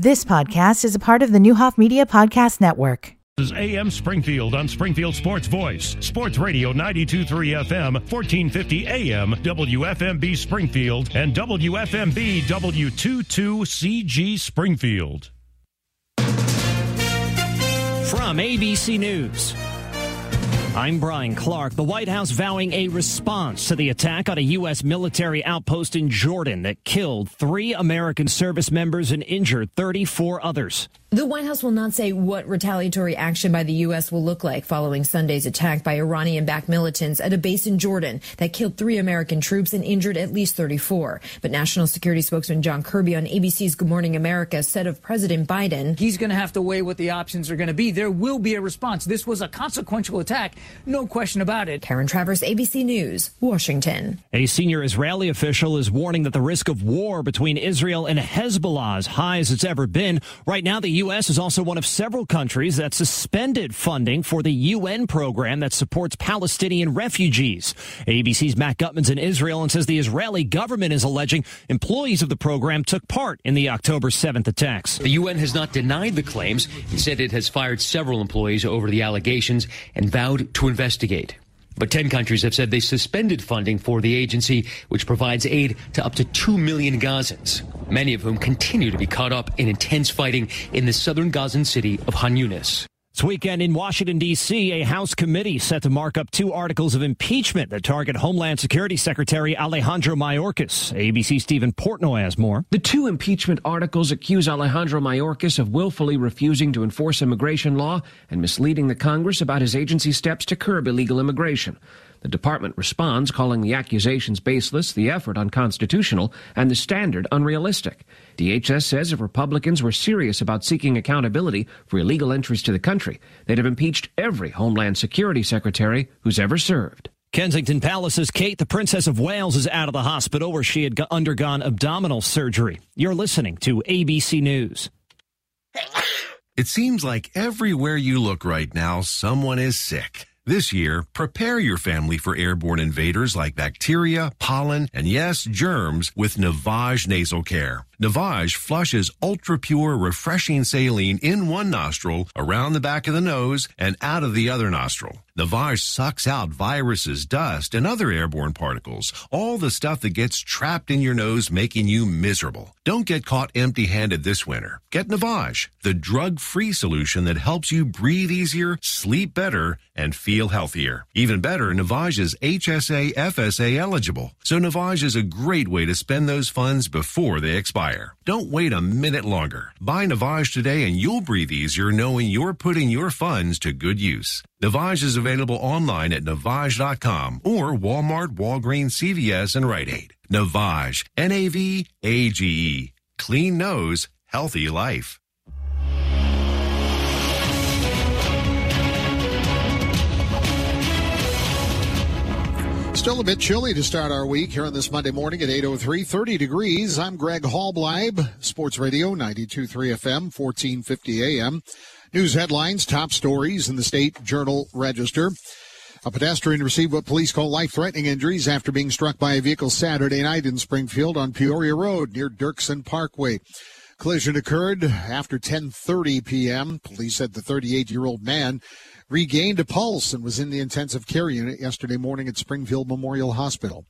This podcast is a part of the Newhoff Media Podcast Network. This is AM Springfield on Springfield Sports Voice, Sports Radio 92.3 FM, 1450 AM, WFMB Springfield, and WFMB W22CG Springfield. From ABC News, I'm Brian Clark. The White House vowing a response to the attack on a U.S. military outpost in Jordan that killed 3 American service members and injured 34 others. The White House will not say what retaliatory action by the U.S. will look like following Sunday's attack by Iranian-backed militants at a base in Jordan that killed 3 American troops and injured at least 34. But National Security spokesman John Kirby on ABC's Good Morning America said of President Biden, he's going to have to weigh what the options are going to be. There will be a response. This was a consequential attack. No question about it. Karen Travers, ABC News, Washington. A senior Israeli official is warning that the risk of war between Israel and Hezbollah is high as it's ever been. Right now, the U.S. is also one of several countries that suspended funding for the U.N. program that supports Palestinian refugees. ABC's Matt Gutman's in Israel and says the Israeli government is alleging employees of the program took part in the October 7th attacks. The U.N. has not denied the claims and said it has fired several employees over the allegations and vowed to investigate. But 10 countries have said they suspended funding for the agency, which provides aid to up to 2 million Gazans, many of whom continue to be caught up in intense fighting in the southern Gazan city of Khan Yunis. This weekend in Washington, D.C., a House committee set to mark up 2 articles of impeachment that target Homeland Security Secretary Alejandro Mayorkas. ABC's Stephen Portnoy has more. The 2 impeachment articles accuse Alejandro Mayorkas of willfully refusing to enforce immigration law and misleading the Congress about his agency's steps to curb illegal immigration. The department responds, calling the accusations baseless, the effort unconstitutional, and the standard unrealistic. DHS says if Republicans were serious about seeking accountability for illegal entries to the country, they'd have impeached every Homeland Security Secretary who's ever served. Kensington Palace's Kate, the Princess of Wales, is out of the hospital where she had undergone abdominal surgery. You're listening to ABC News. It seems like everywhere you look right now, someone is sick. This year, prepare your family for airborne invaders like bacteria, pollen, and yes, germs with Navage Nasal Care. Navage flushes ultra-pure, refreshing saline in one nostril, around the back of the nose, and out of the other nostril. Navage sucks out viruses, dust, and other airborne particles, all the stuff that gets trapped in your nose, making you miserable. Don't get caught empty-handed this winter. Get Navage, the drug-free solution that helps you breathe easier, sleep better, and feel healthier. Even better, Navage is HSA, FSA eligible, so Navage is a great way to spend those funds before they expire. Don't wait a minute longer. Buy Navage today and you'll breathe easier knowing you're putting your funds to good use. Navage is available online at Navage.com or Walmart, Walgreens, CVS, and Rite Aid. Navage, N-A-V-A-G-E. Clean nose, healthy life. Still a bit chilly to start our week here on this Monday morning at 8:03, 30 degrees. I'm Greg Hallbleib, Sports Radio 92.3 FM, 1450 AM. News headlines, top stories in the State Journal Register. A pedestrian received what police call life-threatening injuries after being struck by a vehicle Saturday night in Springfield on Peoria Road near Dirksen Parkway. Collision occurred after 10:30 p.m. Police said the 38-year-old man regained a pulse and was in the intensive care unit yesterday morning at Springfield Memorial Hospital.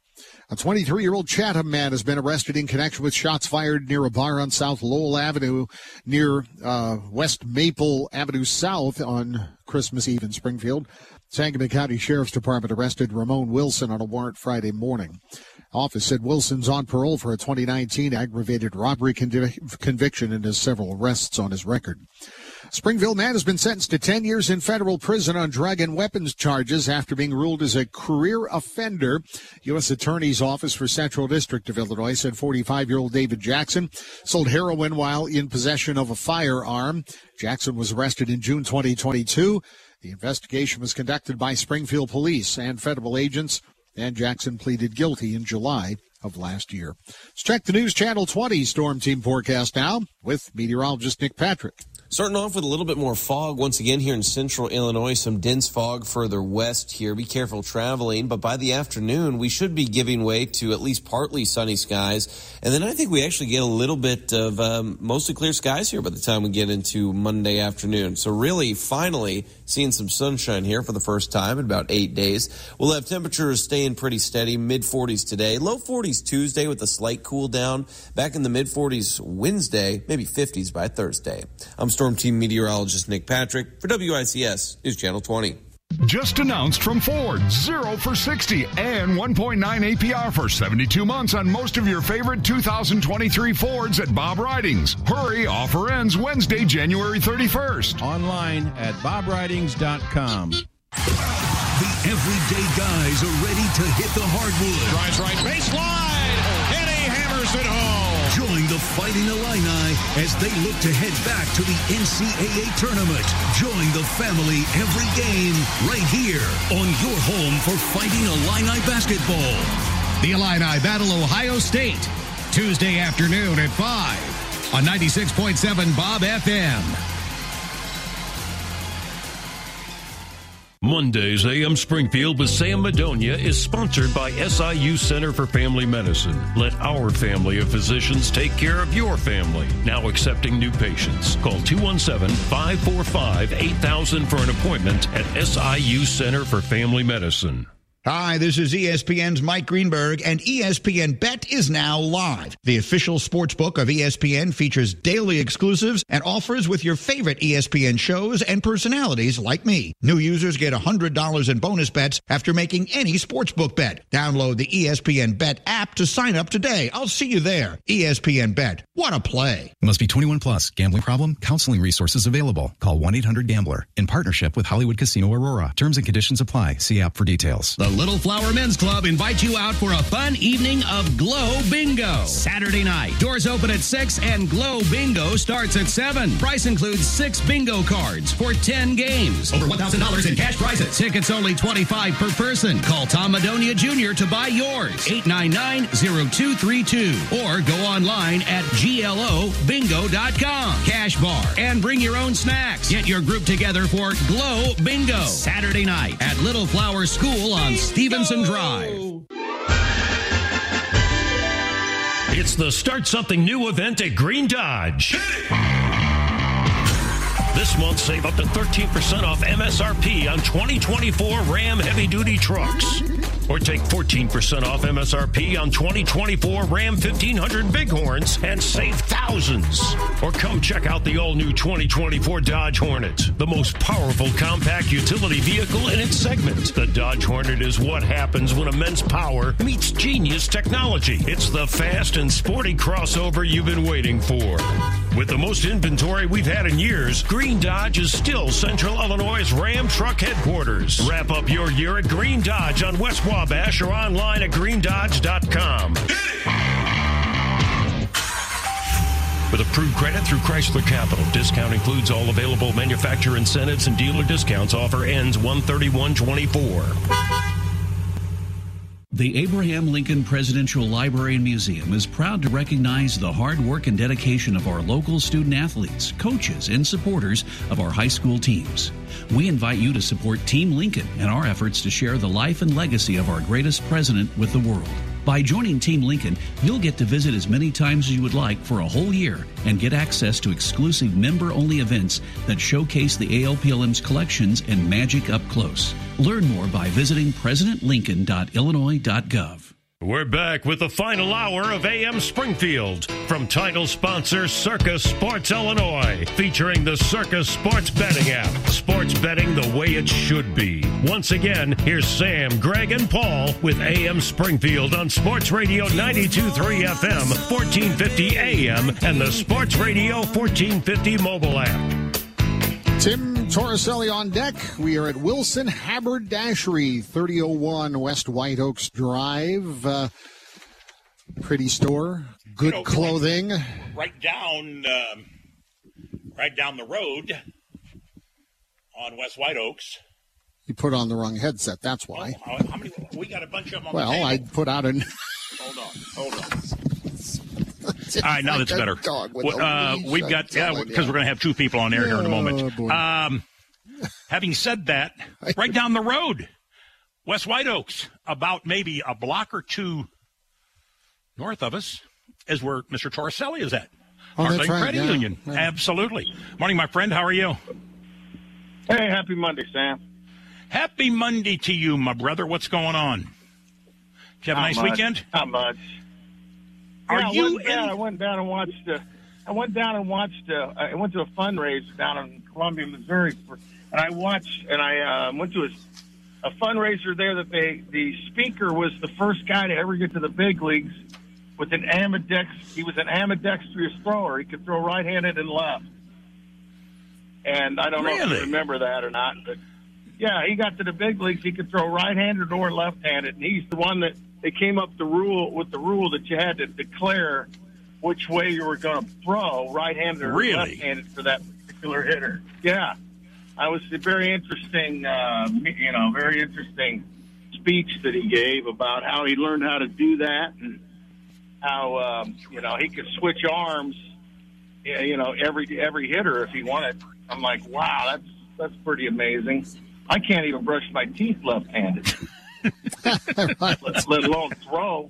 A 23-year-old Chatham man has been arrested in connection with shots fired near a bar on South Lowell Avenue near West Maple Avenue South on Christmas Eve in Springfield. Sangamon County Sheriff's Department arrested Ramon Wilson on a warrant Friday morning. Office said Wilson's on parole for a 2019 aggravated robbery conviction and has several arrests on his record. Springfield man has been sentenced to 10 years in federal prison on drug and weapons charges after being ruled as a career offender. U.S. Attorney's Office for Central District of Illinois said 45-year-old David Jackson sold heroin while in possession of a firearm. Jackson was arrested in June 2022. The investigation was conducted by Springfield police and federal agents, and Jackson pleaded guilty in July of last year. Let's check the News Channel 20 Storm Team forecast now with meteorologist Nick Patrick. Starting off with a little bit more fog once again here in central Illinois, some dense fog further west here. Be careful traveling, but by the afternoon, we should be giving way to at least partly sunny skies. And then I think we actually get a little bit of mostly clear skies here by the time we get into Monday afternoon. So really, finally, seeing some sunshine here for the first time in about 8 days. We'll have temperatures staying pretty steady, mid-40s today. Low 40s Tuesday with a slight cool down. Back in the mid-40s Wednesday, maybe 50s by Thursday. I'm Storm Team meteorologist Nick Patrick for WICS News Channel 20. Just announced from Ford, 0 for 60 and 1.9 APR for 72 months on most of your favorite 2023 Fords at Bob Ridings. Hurry, offer ends Wednesday, January 31st. Online at bobridings.com. The everyday guys are ready to hit the hardwood. Drives right baseline, and he hammers it home. Join the Fighting Illini as they look to head back to the NCAA tournament. Join the family every game right here on your home for Fighting Illini basketball. The Illini battle Ohio State Tuesday afternoon at 5 on 96.7 Bob FM. Mondays AM Springfield with Sam Madonia is sponsored by SIU Center for Family Medicine. Let our family of physicians take care of your family. Now accepting new patients. Call 217-545-8000 for an appointment at SIU Center for Family Medicine. Hi, this is ESPN's Mike Greenberg, and ESPN Bet is now live. The official sportsbook of ESPN features daily exclusives and offers with your favorite ESPN shows and personalities like me. New users get $100 in bonus bets after making any sportsbook bet. Download the ESPN Bet app to sign up today. I'll see you there. ESPN Bet. What a play. Must be 21 plus. Gambling problem? Counseling resources available. Call 1-800-GAMBLER. In partnership with Hollywood Casino Aurora. Terms and conditions apply. See app for details. The Little Flower Men's Club invites you out for a fun evening of Glow Bingo. Saturday night. Doors open at 6 and Glow Bingo starts at 7. Price includes 6 bingo cards for 10 games. Over $1,000 in cash prizes. Tickets only $25 per person. Call Tom Madonia Jr. to buy yours. 899-0232. Or go online at globingo.com. Cash bar. And bring your own snacks. Get your group together for Glow Bingo. Saturday night at Little Flower School on Stevenson Drive. It's the Start Something New event at Green Dodge. This month, save up to 13% off MSRP on 2024 Ram heavy-duty trucks. Or take 14% off MSRP on 2024 Ram 1500 Bighorns and save thousands. Or come check out the all-new 2024 Dodge Hornet, the most powerful compact utility vehicle in its segment. The Dodge Hornet is what happens when immense power meets genius technology. It's the fast and sporty crossover you've been waiting for. With the most inventory we've had in years, Green Dodge is still Central Illinois' Ram truck headquarters. Wrap up your year at Green Dodge on West Wabash or online at greendodge.com. With approved credit through Chrysler Capital. Discount includes all available manufacturer incentives and dealer discounts. Offer ends 1/31/24. The Abraham Lincoln Presidential Library and Museum is proud to recognize the hard work and dedication of our local student athletes, coaches, and supporters of our high school teams. We invite you to support Team Lincoln and our efforts to share the life and legacy of our greatest president with the world. By joining Team Lincoln, you'll get to visit as many times as you would like for a whole year and get access to exclusive member-only events that showcase the ALPLM's collections and magic up close. Learn more by visiting presidentlincoln.illinois.gov. We're back with the final hour of AM Springfield from title sponsor Circus Sports Illinois, featuring the Circus Sports Betting app. Sports betting the way it should be. Once again, here's Sam, Greg, and Paul with AM Springfield on Sports Radio 92.3 FM, 1450 AM, and the Sports Radio 1450 mobile app. Tim Torricelli on deck. We are at Wilson Haberdashery, 3001 West White Oaks Drive. Pretty store, good clothing. Right down the road on West White Oaks. You put on the wrong headset. That's why. Oh, how many? We got a bunch of them. Well, the table. I put out a. Hold on. All right, now that's better. We've got, because we're going to have two people on air here in a moment. Having said that, right down the road, West White Oaks, about maybe a block or two north of us, is where Mr. Torricelli is at. Oh, Heartland Credit Union. Yeah. Absolutely. Morning, my friend. How are you? Hey, happy Monday, Sam. Happy Monday to you, my brother. What's going on? Did you have a nice weekend? Not much. I went to a fundraiser down in Columbia, Missouri, and I went to a fundraiser there that the speaker was the first guy to ever get to the big leagues with an ambidextrous. He was an ambidextrous thrower. He could throw right-handed and left. And I don't know if you remember that or not, but yeah, he got to the big leagues. He could throw right-handed or left-handed, and he's the one that they came up with the rule that you had to declare which way you were going to throw, right-handed or left-handed, for that particular hitter. Yeah. I was a very interesting, very interesting speech that he gave about how he learned how to do that and how, he could switch arms, every hitter if he wanted. I'm like, wow, that's pretty amazing. I can't even brush my teeth left-handed, let alone throw.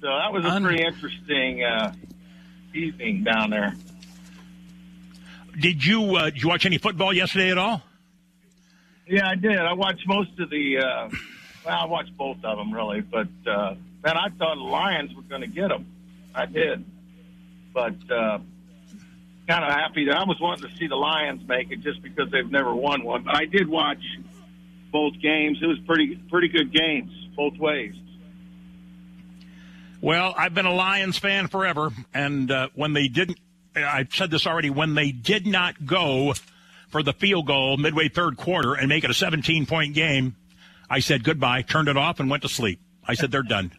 So that was a pretty interesting evening down there. Did you watch any football yesterday at all? Yeah, I did. I watched most of the I watched both of them, really. But, man, I thought the Lions were going to get them. I did. But kind of happy. I was wanting to see the Lions make it just because they've never won one. But I did watch both games. It was pretty good games both ways. Well, I've been a Lions fan forever, and when they didn't, I've said this already, when they did not go for the field goal midway third quarter and make it a 17-point game, I said goodbye, turned it off, and went to sleep. I said they're done.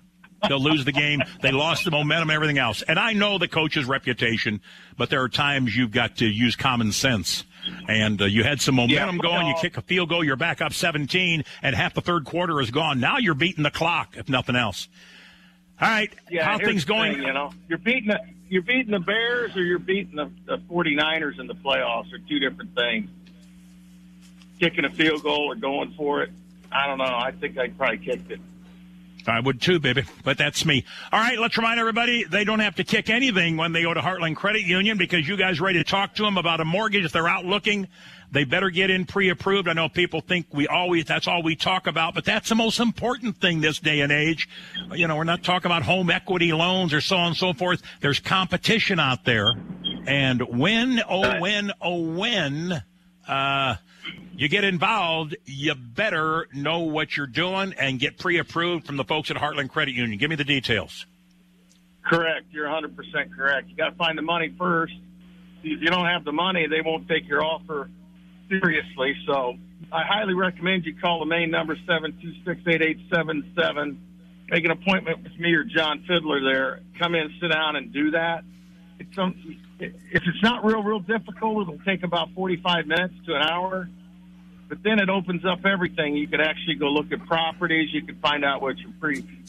They'll lose the game. They lost the momentum and everything else. And I know the coach's reputation, but there are times you've got to use common sense. And you had some momentum going. You kick a field goal. You're back up 17, and half the third quarter is gone. Now you're beating the clock, if nothing else. All right, how are things going? You're beating the Bears or you're beating the 49ers in the playoffs are two different things. Kicking a field goal or going for it, I don't know. I think I probably kicked it. I would too, baby, but that's me. All right, let's remind everybody they don't have to kick anything when they go to Heartland Credit Union because you guys are ready to talk to them about a mortgage. If they're out looking, they better get in pre-approved. I know people think that's all we talk about, but that's the most important thing this day and age. You know, we're not talking about home equity loans or so on and so forth. There's competition out there, and when you get involved, you better know what you're doing and get pre-approved from the folks at Heartland Credit Union. Give me the details. Correct. You're 100% correct. You got to find the money first. If you don't have the money, they won't take your offer seriously. So I highly recommend you call the main number, 726-8877. Make an appointment with me or John Fiddler there. Come in, sit down, and do that. If it's not real difficult, it'll take about 45 minutes to an hour. But then it opens up everything. You could actually go look at properties. You could find out what you're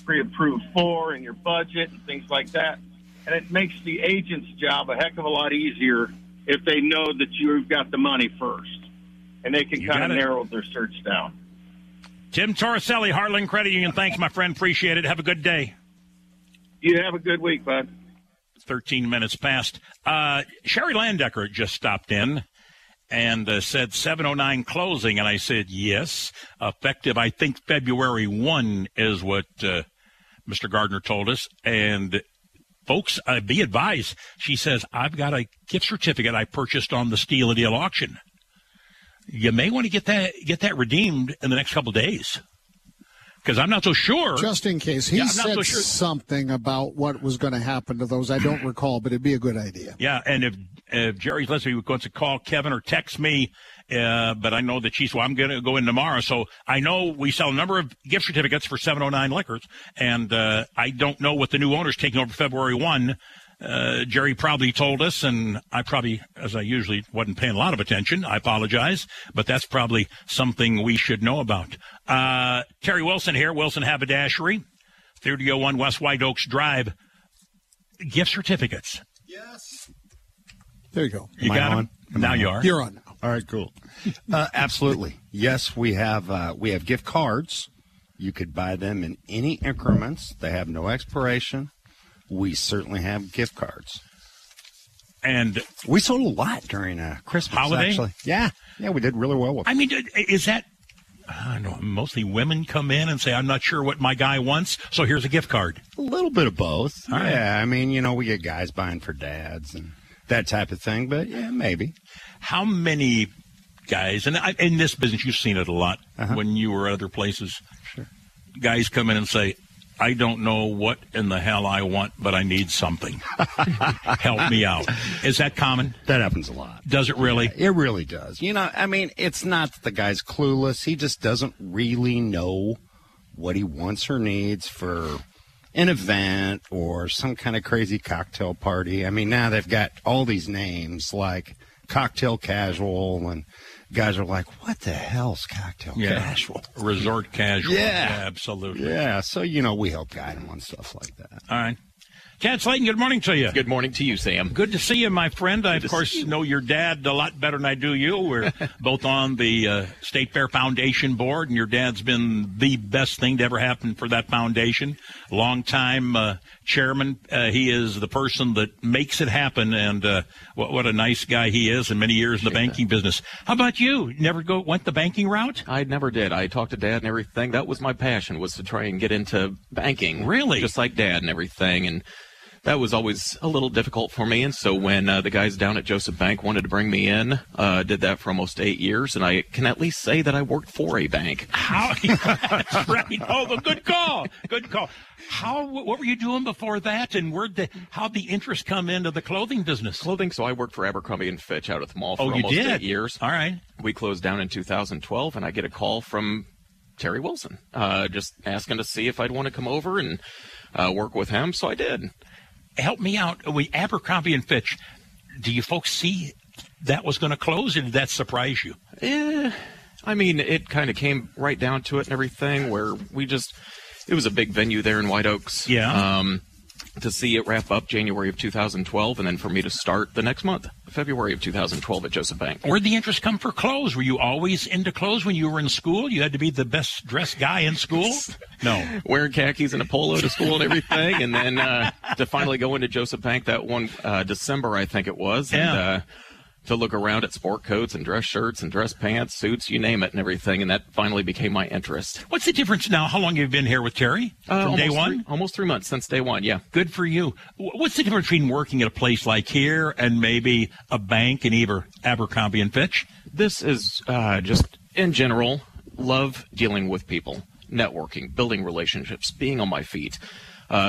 pre-approved for and your budget and things like that. And it makes the agent's job a heck of a lot easier if they know that you've got the money first. And they can kind of narrow their search down. Tim Torricelli, Heartland Credit Union. Thanks, my friend. Appreciate it. Have a good day. You have a good week, bud. 13 minutes past. Sherry Landecker just stopped in and said 7:09 closing, and I said yes, effective I think February 1 is what Mr. Gardner told us. And folks, be advised, she says, I've got a gift certificate I purchased on the Steel and Deal auction. You may want to get that redeemed in the next couple of days. Because I'm not so sure. Just in case. He said something about what was going to happen to those. I don't recall, but it'd be a good idea. Yeah, and if Jerry's listening, wants to call Kevin or text me, but I know that I'm going to go in tomorrow. So I know we sell a number of gift certificates for 709 Liquors, and I don't know what the new owner's taking over February 1. Jerry probably told us, and I probably, as I usually wasn't paying a lot of attention, I apologize, but that's probably something we should know about. Terry Wilson here, Wilson Haberdashery, 301 West White Oaks Drive. gift certificates. Yes. There you go. You got them? Now you are. You're on now. All right, cool. Absolutely. Yes, we have gift cards. You could buy them in any increments. They have no expiration. We certainly have gift cards. And we sold a lot during Christmas holiday. Actually. Yeah, we did really well with it. I mean, is that I don't know, mostly women come in and say, I'm not sure what my guy wants, so here's a gift card? A little bit of both. All yeah, right. I mean, we get guys buying for dads and that type of thing, but yeah, maybe. How many guys, and in this business you've seen it a lot when you were at other places, sure. Guys come in and say, I don't know what in the hell I want, but I need something. Help me out. Is that common? That happens a lot. Does it really? Yeah, it really does. It's not that the guy's clueless. He just doesn't really know what he wants or needs for an event or some kind of crazy cocktail party. Now they've got all these names like cocktail casual, and guys are like, what the hell's cocktail casual? Resort casual. Yeah, absolutely. Yeah, so, we help guide them on stuff like that. All right. Chad Slayton, good morning to you. Good morning to you, Sam. Good to see you, my friend. I, of course, know your dad a lot better than I do you. We're both on the State Fair Foundation board, and your dad's been the best thing to ever happen for that foundation. Long-time chairman. He is the person that makes it happen, and what a nice guy he is, and many years in the banking business. How about you? Never went the banking route? I never did. I talked to Dad and everything. That was my passion, was to try and get into banking. Really? Just like Dad and everything, and that was always a little difficult for me, and so when the guys down at Joseph Bank wanted to bring me in, did that for almost 8 years, and I can at least say that I worked for a bank. How? That's right. Oh, good call. Good call. How? What were you doing before that, and how'd the interest come into the clothing business? Clothing. So I worked for Abercrombie & Fitch out at the mall for almost 8 years. All right. We closed down in 2012, and I get a call from Terry Wilson, just asking to see if I'd want to come over and work with him. So I did. Help me out. Abercrombie & Fitch, do you folks see that was going to close, or did that surprise you? Yeah, it kind of came right down to it and everything, where it was a big venue there in White Oaks. Yeah. To see it wrap up January of 2012, and then for me to start the next month, February of 2012 at Joseph Bank. Where'd the interest come for clothes? Were you always into clothes when you were in school? You had to be the best-dressed guy in school? No. Wearing khakis and a polo to school and everything, and then to finally go into Joseph Bank that one December, I think it was, and to look around at sport coats and dress shirts and dress pants, suits, you name it, and everything, and that finally became my interest. What's the difference now? How long have you been here with Terry? From day one? Almost 3 months since day one, yeah. Good for you. What's the difference between working at a place like here and maybe a bank in Abercrombie & Fitch? This is just, in general, love dealing with people, networking, building relationships, being on my feet.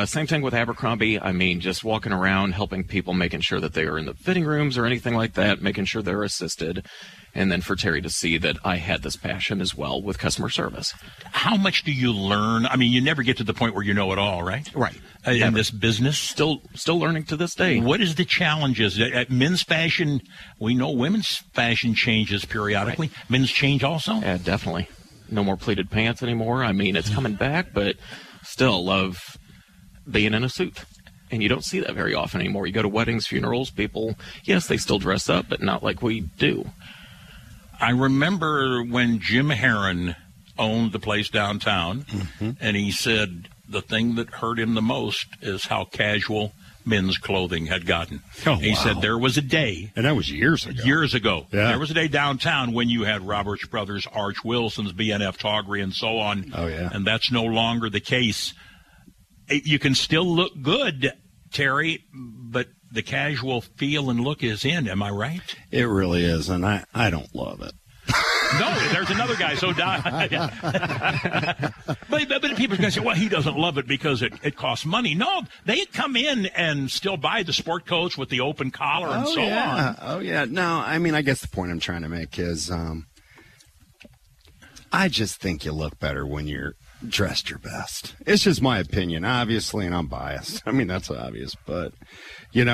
Same thing with Abercrombie. Just walking around, helping people, making sure that they are in the fitting rooms or anything like that, making sure they're assisted, and then for Terry to see that I had this passion as well with customer service. How much do you learn? You never get to the point where you know it all, right? Right. In this business? Still learning to this day. What is the challenges? At men's fashion, we know women's fashion changes periodically. Right. Men's change also? Yeah, definitely. No more pleated pants anymore. It's coming back, but still love being in a suit, and you don't see that very often anymore. You go to weddings, funerals, people, yes, they still dress up, but not like we do. I remember when Jim Heron owned the place downtown, and he said the thing that hurt him the most is how casual men's clothing had gotten. He said there was a day, and that was years ago, there was a day downtown when you had Roberts Brothers, Arch Wilsons, BNF Toggery, and so on, and that's no longer the case. You can still look good, Terry, but the casual feel and look is in. Am I right? It really is, and I don't love it. No, there's another guy. So, but people are going to say, well, he doesn't love it because it costs money. No, they come in and still buy the sport coats with the open collar and on. Oh, yeah. No, I guess the point I'm trying to make is I just think you look better when you're dressed your best. It's just my opinion, obviously, and I'm biased. That's obvious, but there's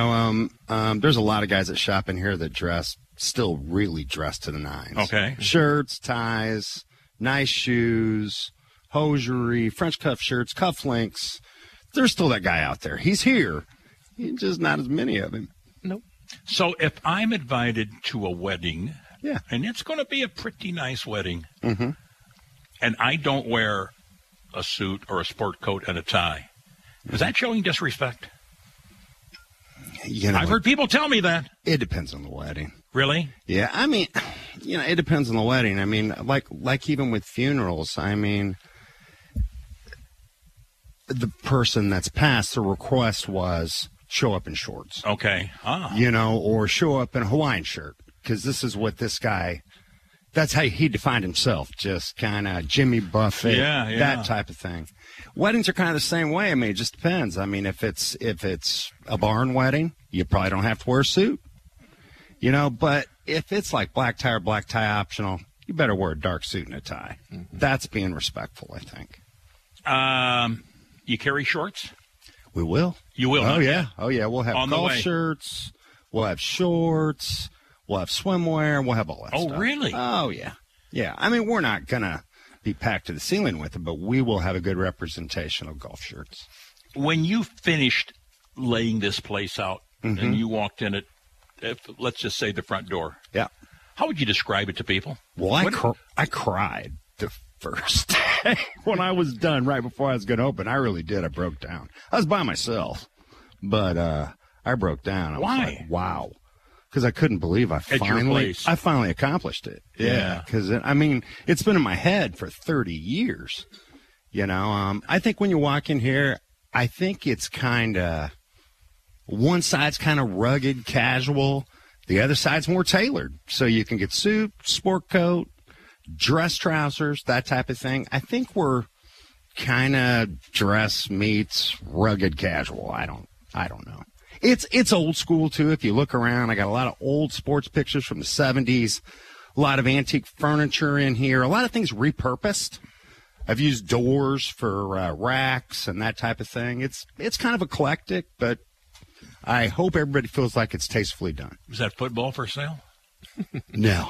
a lot of guys that shop in here that still really dress to the nines. Okay. Shirts, ties, nice shoes, hosiery, French cuff shirts, cufflinks. There's still that guy out there. He's here. Just not as many of them. Nope. So if I'm invited to a wedding, yeah, and it's going to be a pretty nice wedding, mm-hmm, and I don't wear a suit or a sport coat and a tie, is that showing disrespect? You know, I've heard people tell me that. It depends on the wedding. Really? Yeah, I mean, you know, it depends on the wedding. I mean, like even with funerals, I mean, the person that's passed, the request was show up in shorts. Okay. Ah. You know, or show up in a Hawaiian shirt, because this is what this guy, that's how he defined himself, just kind of Jimmy Buffett, yeah, that type of thing. Weddings are kind of the same way. I mean, it just depends. I mean, if it's a barn wedding, you probably don't have to wear a suit, you know. But if it's like black tie optional, you better wear a dark suit and a tie. Mm-hmm. That's being respectful, I think. You carry shorts? We will. You will. Oh, yeah. Oh, yeah. We'll have golf shirts. We'll have shorts. We'll have swimwear. We'll have all that stuff. Oh, really? Oh, yeah. Yeah. I mean, we're not going to be packed to the ceiling with it, but we will have a good representation of golf shirts. When you finished laying this place out, mm-hmm, and you walked in it, let's just say the front door. Yeah. How would you describe it to people? Well, I cried the first day when I was done, right before I was going to open. I really did. I broke down. I was by myself, but I broke down. Why? Like, wow. Because I couldn't believe I finally accomplished it. Yeah. Because, I mean, it's been in my head for 30 years. You know, I think when you walk in here, I think it's kind of one side's kind of rugged, casual. The other side's more tailored. So you can get suit, sport coat, dress trousers, that type of thing. I think we're kind of dress meets rugged casual. I don't know. It's old school, too. If you look around, I got a lot of old sports pictures from the 70s, a lot of antique furniture in here, a lot of things repurposed. I've used doors for racks and that type of thing. It's kind of eclectic, but I hope everybody feels like it's tastefully done. Is that football for sale? No.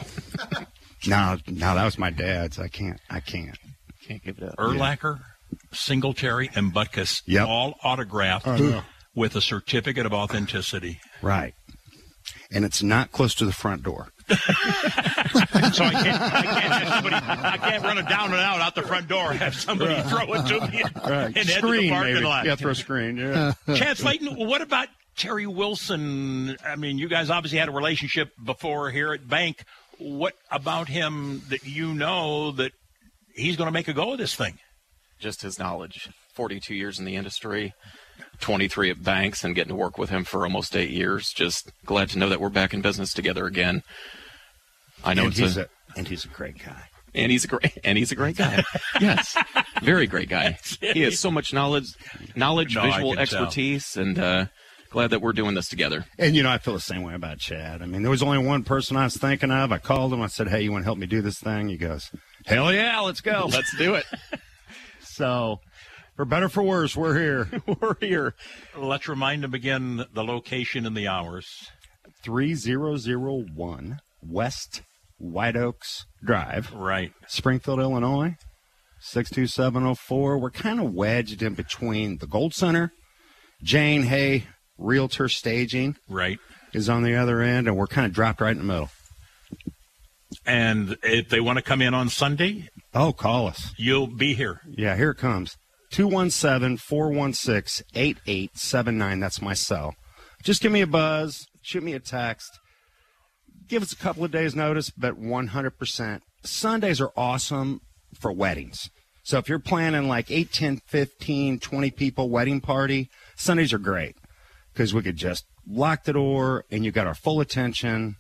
No, that was my dad's. I can't. Can't give it up. Urlacher, yeah. Singletary, and Butkus, yep, all autographed. Oh, no. With a certificate of authenticity. Right. And it's not close to the front door. So I can't run it down and out the front door, have somebody throw it to me and head to the parking lot. Yeah, throw a screen, yeah. Chad Slayton, what about Terry Wilson? I mean, you guys obviously had a relationship before here at Bank. What about him that you know that he's going to make a go of this thing? Just his knowledge. 42 years in the industry, 23 at Banks, and getting to work with him for almost 8 years. Just glad to know that we're back in business together again. I know, and he's a great guy. And he's a great guy. Yes, very great guy. He has so much knowledge, visual expertise, and glad that we're doing this together. And you know, I feel the same way about Chad. I mean, there was only one person I was thinking of. I called him. I said, "Hey, you want to help me do this thing?" He goes, "Hell yeah, let's go, let's do it." So, for better or for worse, we're here. We're here. Let's remind them again the location and the hours. 3001 West White Oaks Drive. Right. Springfield, Illinois, 62704. We're kind of wedged in between the Gold Center. Jane Hay Realtor Staging, right, is on the other end, and we're kind of dropped right in the middle. And if they want to come in on Sunday? Oh, call us. You'll be here. Yeah, here it comes. 217-416-8879. That's my cell. Just give me a buzz. Shoot me a text. Give us a couple of days' notice, but 100%. Sundays are awesome for weddings. So if you're planning like 8, 10, 15, 20 people wedding party, Sundays are great because we could just lock the door and you got our full attention.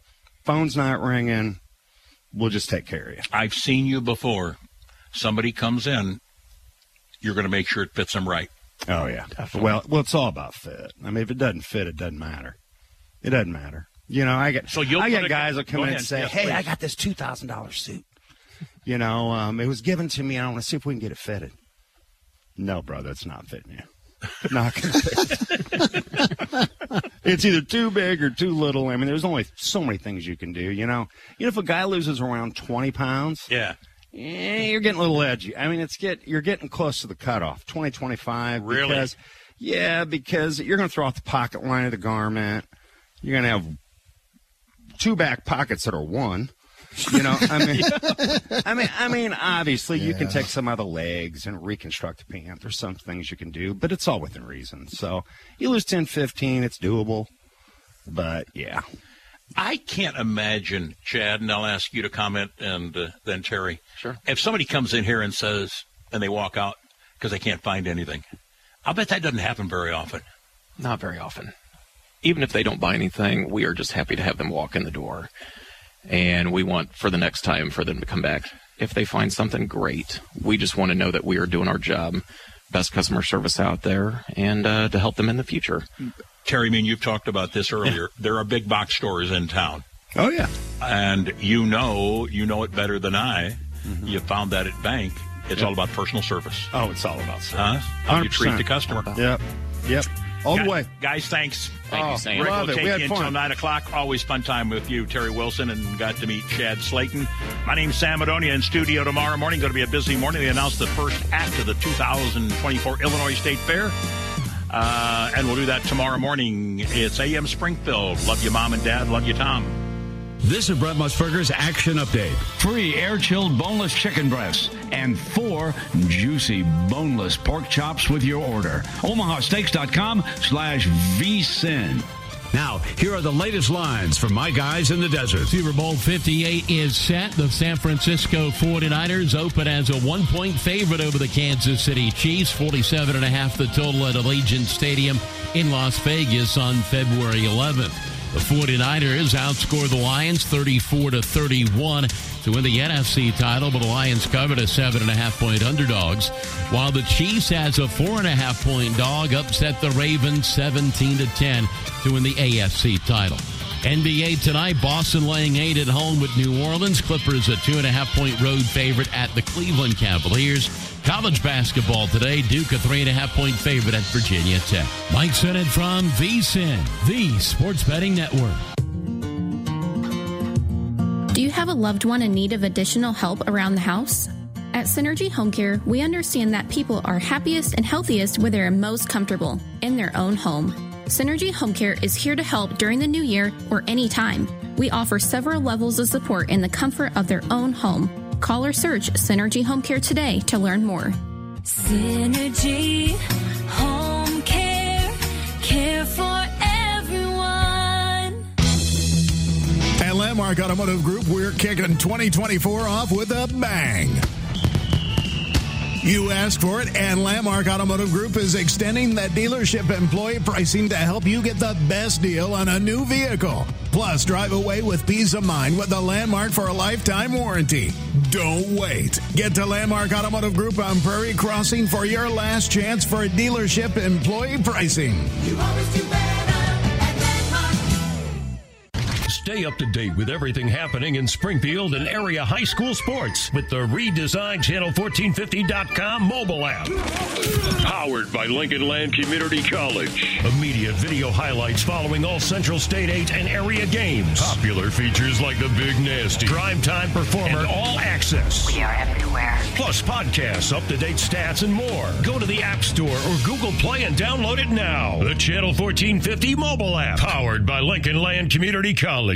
Phone's not ringing. We'll just take care of you. I've seen you before. Somebody comes in. You're going to make sure it fits them right. Oh, yeah. Definitely. Well, it's all about fit. I mean, if it doesn't fit, it doesn't matter. It doesn't matter. You know, I get guys that come in and say, yes, "Hey, please. I got this $2,000 suit. You know, it was given to me. I want to see if we can get it fitted." No, brother, it's not fitting you. Not going to fit. It's either too big or too little. I mean, there's only so many things you can do. You know, if a guy loses around 20 pounds, yeah. Yeah, you're getting a little edgy. I mean, you're getting close to the cutoff, 2025. Really? Because Yeah, because you're going to throw off the pocket line of the garment. You're going to have two back pockets that are one. You know, I mean, obviously, you can take some out of the legs and reconstruct the pant. There's some things you can do, but it's all within reason. So you lose 10, 15, it's doable. But, yeah. I can't imagine, Chad, and I'll ask you to comment and then Terry. Sure. If somebody comes in here and says, and they walk out because they can't find anything, I'll bet that doesn't happen very often. Not very often. Even if they don't buy anything, we are just happy to have them walk in the door. And we want for the next time for them to come back. If they find something, great. We just want to know that we are doing our job, best customer service out there, and to help them in the future. Terry, I mean, you've talked about this earlier. Yeah. There are big box stores in town. Oh, yeah. And you know it better than I. Mm-hmm. You found that at Bank. It's all about personal service. Oh, it's all about service. How you treat the customer. Yep. All the way. Guys, thanks. Thank you, Sam. We'll take you until 9 o'clock. Always fun time with you, Terry Wilson, and got to meet Chad Slayton. My name's Sam Adonia. In studio tomorrow morning. Going to be a busy morning. They announced the first act of the 2024 Illinois State Fair. And we'll do that tomorrow morning. It's AM Springfield. Love you, Mom and Dad. Love you, Tom. This is Brett Musburger's Action Update. 3 air-chilled boneless chicken breasts and 4 juicy boneless pork chops with your order. OmahaSteaks.com/VSiN. Now, here are the latest lines from my guys in the desert. Super Bowl 58 is set. The San Francisco 49ers open as a one-point favorite over the Kansas City Chiefs. 47.5 the total at Allegiant Stadium in Las Vegas on February 11th. The 49ers outscore the Lions 34-31 to win the NFC title, but the Lions covered as 7.5-point underdogs, while the Chiefs as a 4.5-point dog upset the Ravens 17-10 to win the AFC title. NBA tonight, Boston laying 8 at home with New Orleans. Clippers a 2.5-point road favorite at the Cleveland Cavaliers. College basketball today, Duke a 3.5-point favorite at Virginia Tech. Mike Sennett from VSiN, the Sports Betting Network. Do you have a loved one in need of additional help around the house? At Synergy Home Care, we understand that people are happiest and healthiest where they're most comfortable, in their own home. Synergy Home Care is here to help during the new year or any time. We offer several levels of support in the comfort of their own home. Call or search Synergy Home Care today to learn more. Synergy Home Care, care for everyone. At Landmark Automotive Group, we're kicking 2024 off with a bang. You asked for it, and Landmark Automotive Group is extending the dealership employee pricing to help you get the best deal on a new vehicle. Plus, drive away with peace of mind with the Landmark for a lifetime warranty. Don't wait. Get to Landmark Automotive Group on Prairie Crossing for your last chance for dealership employee pricing. You always do better. Stay up to date with everything happening in Springfield and area high school sports with the redesigned Channel 1450.com mobile app. Powered by Lincoln Land Community College. Immediate video highlights following all Central State 8 and area games. Popular features like the Big Nasty, Primetime Performer, and All Access. We are everywhere. Plus podcasts, up-to-date stats, and more. Go to the App Store or Google Play and download it now. The Channel 1450 mobile app. Powered by Lincoln Land Community College.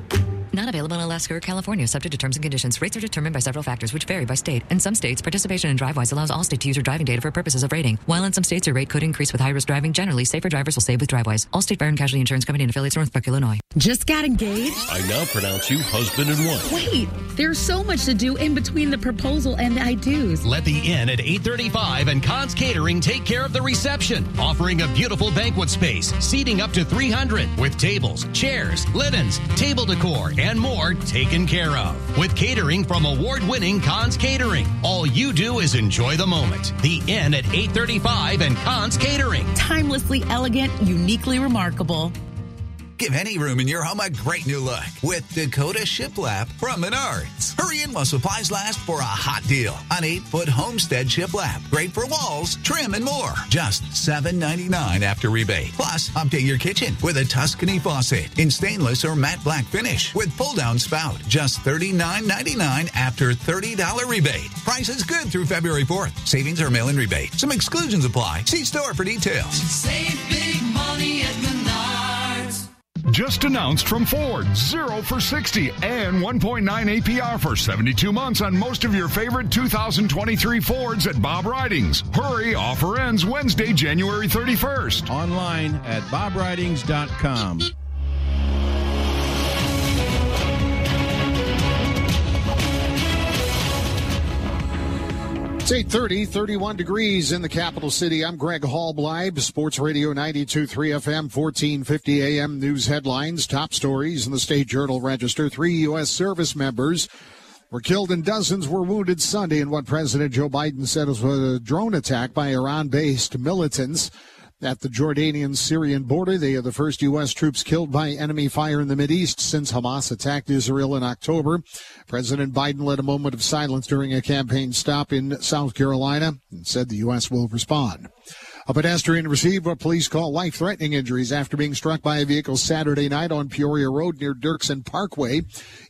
Not available in Alaska or California, subject to terms and conditions. Rates are determined by several factors, which vary by state. In some states, participation in DriveWise allows Allstate to use your driving data for purposes of rating. While in some states, your rate could increase with high-risk driving. Generally, safer drivers will save with DriveWise. Allstate Fire and Casualty Insurance Company and affiliates, Northbrook, Illinois. Just got engaged? I now pronounce you husband and wife. Wait, there's so much to do in between the proposal and the I-dos. Let the inn at 835 and Cons Catering take care of the reception, offering a beautiful banquet space, seating up to 300 with tables, chairs, linens, table decor, and more taken care of with catering from award-winning Cons Catering. All you do is enjoy the moment. The Inn at 835 and Cons Catering. Timelessly elegant, uniquely remarkable. Give any room in your home a great new look with Dakota shiplap from Menards. Hurry in while supplies last for a hot deal on 8-foot Homestead shiplap. Great for walls, trim, and more. Just $7.99 after rebate. Plus, update your kitchen with a Tuscany faucet in stainless or matte black finish with pull-down spout. Just $39.99 after $30 rebate. Price is good through February 4th. Savings are mail-in rebate. Some exclusions apply. See store for details. Save big money at Menards. Just announced from Ford, 0 for 60 and 1.9 APR for 72 months on most of your favorite 2023 Fords at Bob Ridings. Hurry, offer ends Wednesday, January 31st. Online at bobridings.com. It's 8:30, 31 degrees in the capital city. I'm Greg Hallbleib, Sports Radio 92.3 FM, 1450 AM news headlines. Top stories in the State Journal Register. 3 U.S. service members were killed and dozens were wounded Sunday in what President Joe Biden said was a drone attack by Iran-based militants at the Jordanian-Syrian border. They are the first U.S. troops killed by enemy fire in the Mideast since Hamas attacked Israel in October. President Biden led a moment of silence during a campaign stop in South Carolina and said the U.S. will respond. A pedestrian received what police call life-threatening injuries after being struck by a vehicle Saturday night on Peoria Road near Dirksen Parkway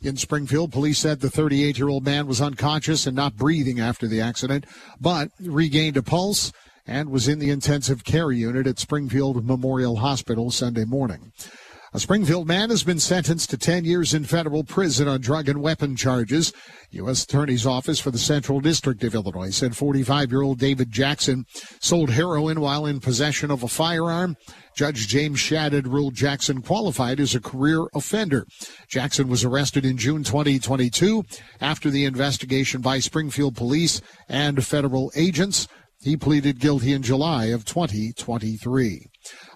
in Springfield. Police said the 38-year-old man was unconscious and not breathing after the accident, but regained a pulse and was in the intensive care unit at Springfield Memorial Hospital Sunday morning. A Springfield man has been sentenced to 10 years in federal prison on drug and weapon charges. U.S. Attorney's Office for the Central District of Illinois said 45-year-old David Jackson sold heroin while in possession of a firearm. Judge James Shadid ruled Jackson qualified as a career offender. Jackson was arrested in June 2022 after the investigation by Springfield police and federal agents. He pleaded guilty in July of 2023.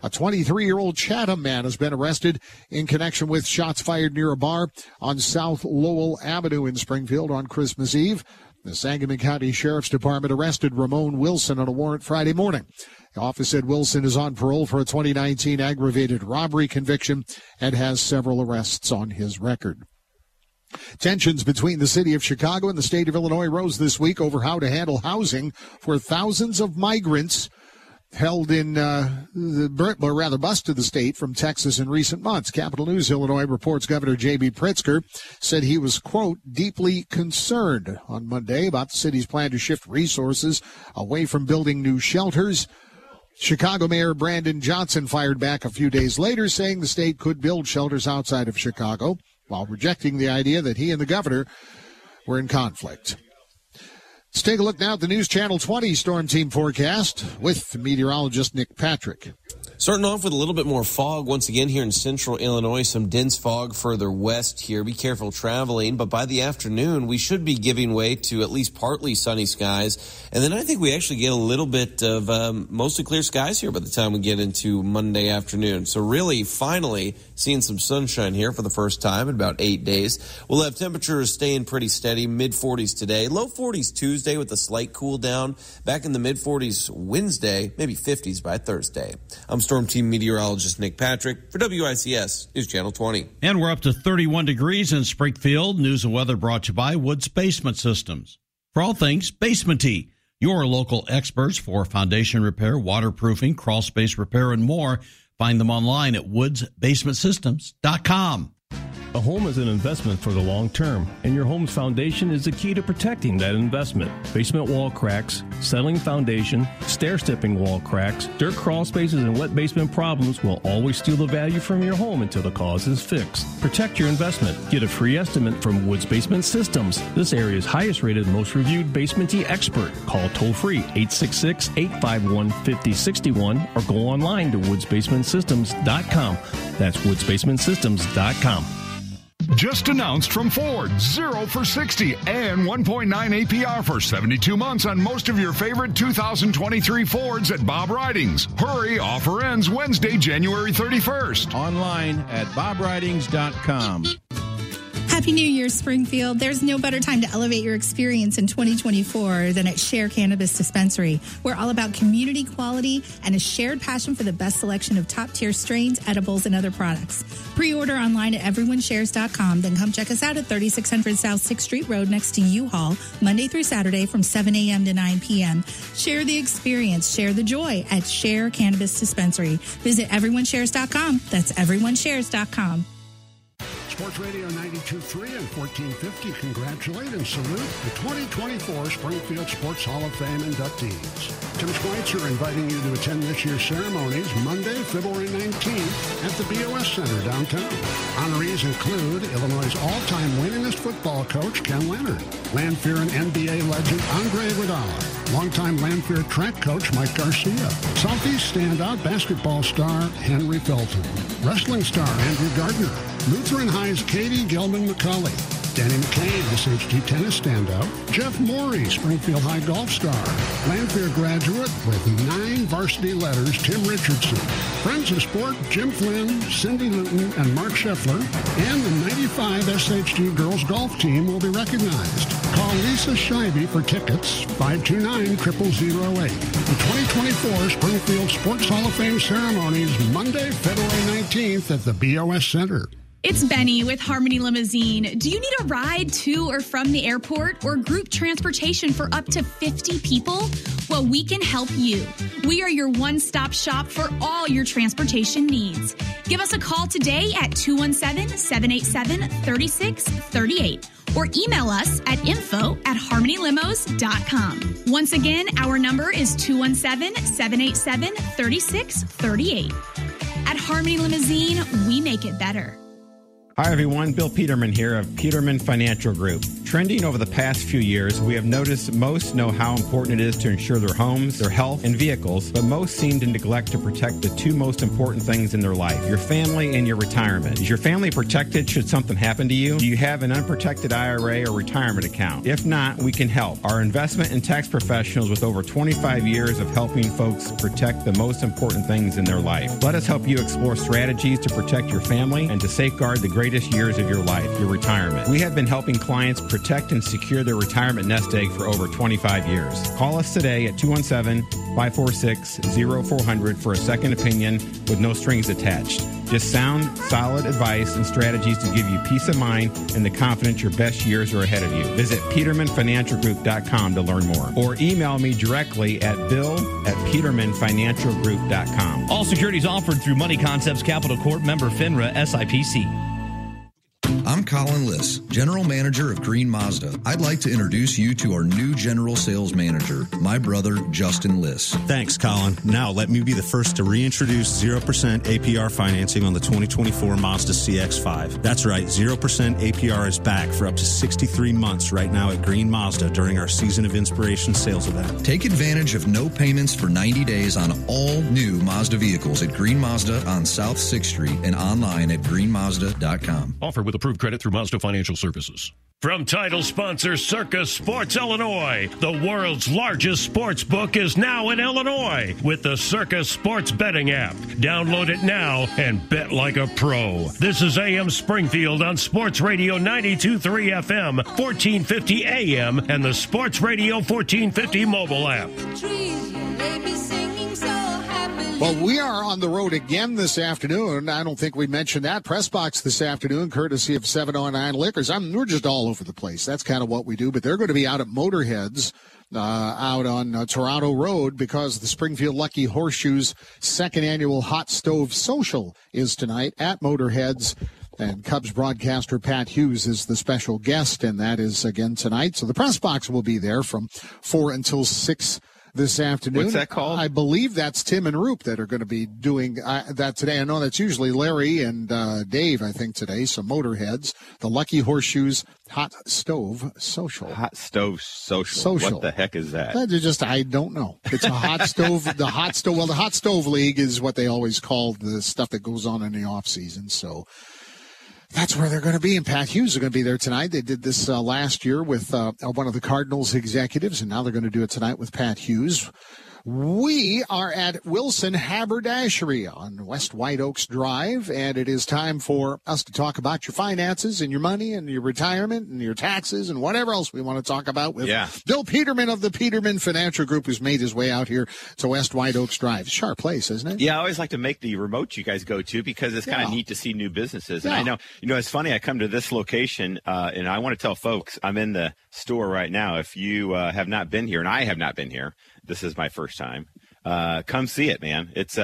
A 23-year-old Chatham man has been arrested in connection with shots fired near a bar on South Lowell Avenue in Springfield on Christmas Eve. The Sangamon County Sheriff's Department arrested Ramon Wilson on a warrant Friday morning. The office said Wilson is on parole for a 2019 aggravated robbery conviction and has several arrests on his record. Tensions between the city of Chicago and the state of Illinois rose this week over how to handle housing for thousands of migrants held in, bused to the state from Texas in recent months. Capital News Illinois reports Governor J.B. Pritzker said he was, quote, deeply concerned on Monday about the city's plan to shift resources away from building new shelters. Chicago Mayor Brandon Johnson fired back a few days later, saying the state could build shelters outside of Chicago, while rejecting the idea that he and the governor were in conflict. Let's take a look now at the News Channel 20 Storm Team forecast with meteorologist Nick Patrick. Starting off with a little bit more fog once again here in central Illinois, some dense fog further west here. Be careful traveling, but by the afternoon, we should be giving way to at least partly sunny skies. And then I think we actually get a little bit of mostly clear skies here by the time we get into Monday afternoon. So really, finally, seeing some sunshine here for the first time in about 8 days. We'll have temperatures staying pretty steady, mid-40s today, low 40s Tuesday with a slight cool down, back in the mid-40s Wednesday, maybe 50s by Thursday. I'm Storm Team meteorologist Nick Patrick for WICS News Channel 20. And we're up to 31 degrees in Springfield. News and weather brought to you by Woods Basement Systems. For all things basementy, your local experts for foundation repair, waterproofing, crawl space repair, and more. Find them online at woodsbasementsystems.com. A home is an investment for the long term, and your home's foundation is the key to protecting that investment. Basement wall cracks, settling foundation, stair-stepping wall cracks, dirt crawl spaces, and wet basement problems will always steal the value from your home until the cause is fixed. Protect your investment. Get a free estimate from Woods Basement Systems, this area's highest-rated, most-reviewed basement-y expert. Call toll-free 866-851-5061 or go online to woodsbasementsystems.com. That's woodsbasementsystems.com. Just announced from Ford, 0 for 60 and 1.9 APR for 72 months on most of your favorite 2023 Fords at Bob Ridings. Hurry, offer ends Wednesday, January 31st. Online at bobridings.com. Happy New Year, Springfield. There's no better time to elevate your experience in 2024 than at Share Cannabis Dispensary. We're all about community quality and a shared passion for the best selection of top-tier strains, edibles, and other products. Pre-order online at everyoneshares.com, then come check us out at 3600 South 6th Street Road next to U-Haul, Monday through Saturday from 7 a.m. to 9 p.m. Share the experience, share the joy at Share Cannabis Dispensary. Visit everyoneshares.com. That's everyoneshares.com. Sports Radio 92.3 and 1450 congratulate and salute the 2024 Springfield Sports Hall of Fame inductees. Tim Schweitzer inviting you to attend this year's ceremonies Monday, February 19th at the BOS Center downtown. Honorees include Illinois' all-time winningest football coach Ken Leonard, Lanphier and NBA legend Andre Iguodala, longtime Lanphier track coach Mike Garcia, Southeast standout basketball star Henry Felton, wrestling star Andrew Gardner, Lutheran High's Katie Gelman McCauley, Danny McCabe, SHG tennis standout, Jeff Morey, Springfield High golf star, Lanphier graduate with 9 varsity letters, Tim Richardson, friends of sport Jim Flynn, Cindy Luton, and Mark Scheffler, and the 95 SHG girls golf team will be recognized. Call Lisa Scheibe for tickets, 529-0008. The 2024 Springfield Sports Hall of Fame ceremonies, Monday, February 19th at the BOS Center. It's Benny with Harmony Limousine. Do you need a ride to or from the airport or group transportation for up to 50 people? Well, we can help you. We are your one-stop shop for all your transportation needs. Give us a call today at 217-787-3638 or email us at info@harmonylimos.com. Once again, our number is 217-787-3638. At Harmony Limousine, we make it better. Hi, everyone. Bill Peterman here of Peterman Financial Group. Trending over the past few years, we have noticed most know how important it is to insure their homes, their health, and vehicles, but most seem to neglect to protect the two most important things in their life, your family and your retirement. Is your family protected should something happen to you? Do you have an unprotected IRA or retirement account? If not, we can help. Our investment and tax professionals with over 25 years of helping folks protect the most important things in their life. Let us help you explore strategies to protect your family and to safeguard the greatest years of your life, your retirement. We have been helping clients protect and secure their retirement nest egg for over 25 years. Call us today at 217-546-0400 for a second opinion with no strings attached. Just sound, solid advice and strategies to give you peace of mind and the confidence your best years are ahead of you. Visit PetermanFinancialGroup.com to learn more or email me directly at bill@PetermanFinancialGroup.com. All securities offered through Money Concepts Capital Corp, member FINRA SIPC. I'm Colin Liss, General Manager of Green Mazda. I'd like to introduce you to our new General Sales Manager, my brother, Justin Liss. Thanks, Colin. Now let me be the first to reintroduce 0% APR financing on the 2024 Mazda CX-5. That's right, 0% APR is back for up to 63 months right now at Green Mazda during our Season of Inspiration sales event. Take advantage of no payments for 90 days on all new Mazda vehicles at Green Mazda on South 6th Street and online at greenmazda.com. Offer with approved credit through Mazda Financial Services. From title sponsor Circa Sports Illinois, the world's largest sports book is now in Illinois with the Circa Sports Betting app. Download it now and bet like a pro. This is AM Springfield on Sports Radio 92.3 FM, 1450 AM, and the Sports Radio 1450 mobile app. Well, we are on the road again this afternoon. I don't think we mentioned that. Press Box this afternoon, courtesy of 709 Liquors. We're just all over the place. That's kind of what we do. But they're going to be out at Motorheads out on Toronto Road because the Springfield Lucky Horseshoes second annual Hot Stove Social is tonight at Motorheads. And Cubs broadcaster Pat Hughes is the special guest, and that is again tonight. So the Press Box will be there from 4 until 6 this afternoon. What's that called? I believe that's Tim and Roop that are going to be doing that today. I know that's usually Larry and Dave, I think, today. Some Motorheads, the Lucky Horseshoes Hot Stove Social. Hot Stove Social. What the heck is that? I don't know. It's a hot stove. The Hot Stove League is what they always call the stuff that goes on in the off season. So that's where they're going to be, and Pat Hughes is going to be there tonight. They did this last year with one of the Cardinals executives, and now they're going to do it tonight with Pat Hughes. We are at Wilson Haberdashery on West White Oaks Drive, and it is time for us to talk about your finances and your money and your retirement and your taxes and whatever else we want to talk about with Bill Peterman of the Peterman Financial Group, who's made his way out here to West White Oaks Drive. Sharp place, isn't it? Yeah, I always like to make the remote you guys go to because it's kind of neat to see new businesses. And I know, you know, it's funny, I come to this location, and I want to tell folks I'm in the store right now. If you have not been here, and I have not been here, this is my first time, come see it, man. It's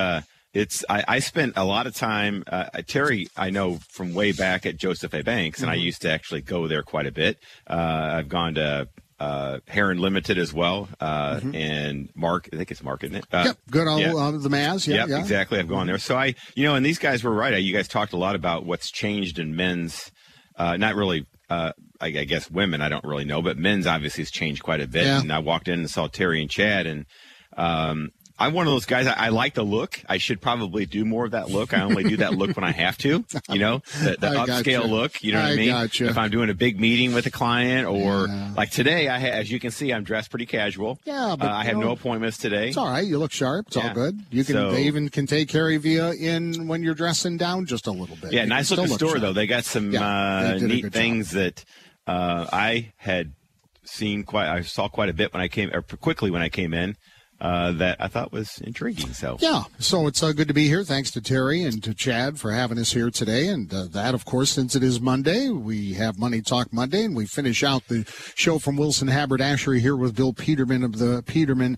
I spent a lot of time, Terry, I know from way back at Joseph A. Banks, and I used to actually go there quite a bit. I've gone to Heron Limited as well, and Mark, I think it's Mark, isn't it? Good old the Maz. Yeah, exactly. I've gone there. So I, you know, and these guys were right. You guys talked a lot about what's changed in men's, not really, I guess women, I don't really know, but men's obviously has changed quite a bit. Yeah. And I walked in and saw Terry and Chad, and I'm one of those guys, I like the look. I should probably do more of that look. I only do that look when I have to, you know, the upscale look, you know what I mean? Gotcha. If I'm doing a big meeting with a client or like today, as you can see, I'm dressed pretty casual. Yeah, but I have no appointments today. It's all right. You look sharp. It's all good. You can They even can take care of you in when you're dressing down just a little bit. Yeah, nice looking store, though. They got some they neat things that I had seen I saw quite a bit when I came, or quickly when I came in. That I thought was intriguing. So it's good to be here. Thanks to Terry and to Chad for having us here today. And that, of course, since it is Monday, we have Money Talk Monday, and we finish out the show from Wilson Haberdashery here with Bill Peterman of the Peterman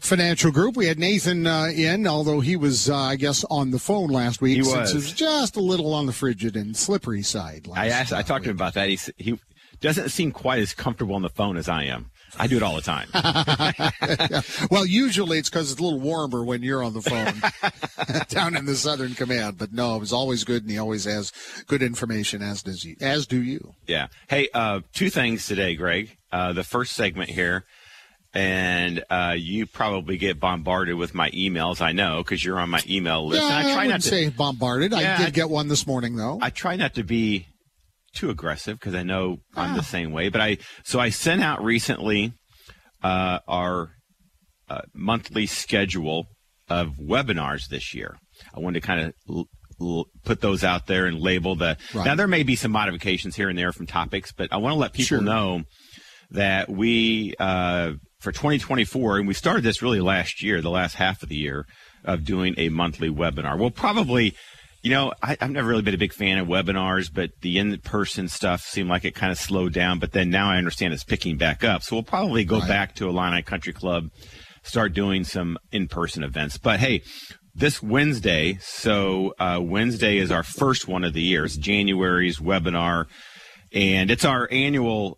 Financial Group. We had Nathan in, although he was, I guess, on the phone last week. He was. It was just a little on the frigid and slippery side. I talked to him about that. He doesn't seem quite as comfortable on the phone as I am. I do it all the time. Well, usually it's because it's a little warmer when you're on the phone down in the Southern Command. But no, it was always good, and he always has good information, as do you. Yeah. Hey, two things today, Greg. The first segment here, and you probably get bombarded with my emails, I know, because you're on my email list. Yeah, and I wouldn't say bombarded. Yeah, I did get one this morning, though. I try not to be too aggressive because I know I'm the same way, but I sent out recently our monthly schedule of webinars this year. I wanted to kind of put those out there and label the now there may be some modifications here and there from topics, but I want to let people know that we for 2024, and we started this really last year, the last half of the year, of doing a monthly webinar. We'll probably I've never really been a big fan of webinars, but the in-person stuff seemed like it kind of slowed down. But then now I understand it's picking back up. So we'll probably go back to Illini Country Club, start doing some in-person events. But, hey, this Wednesday, Wednesday is our first one of the year. It's January's webinar, and it's our annual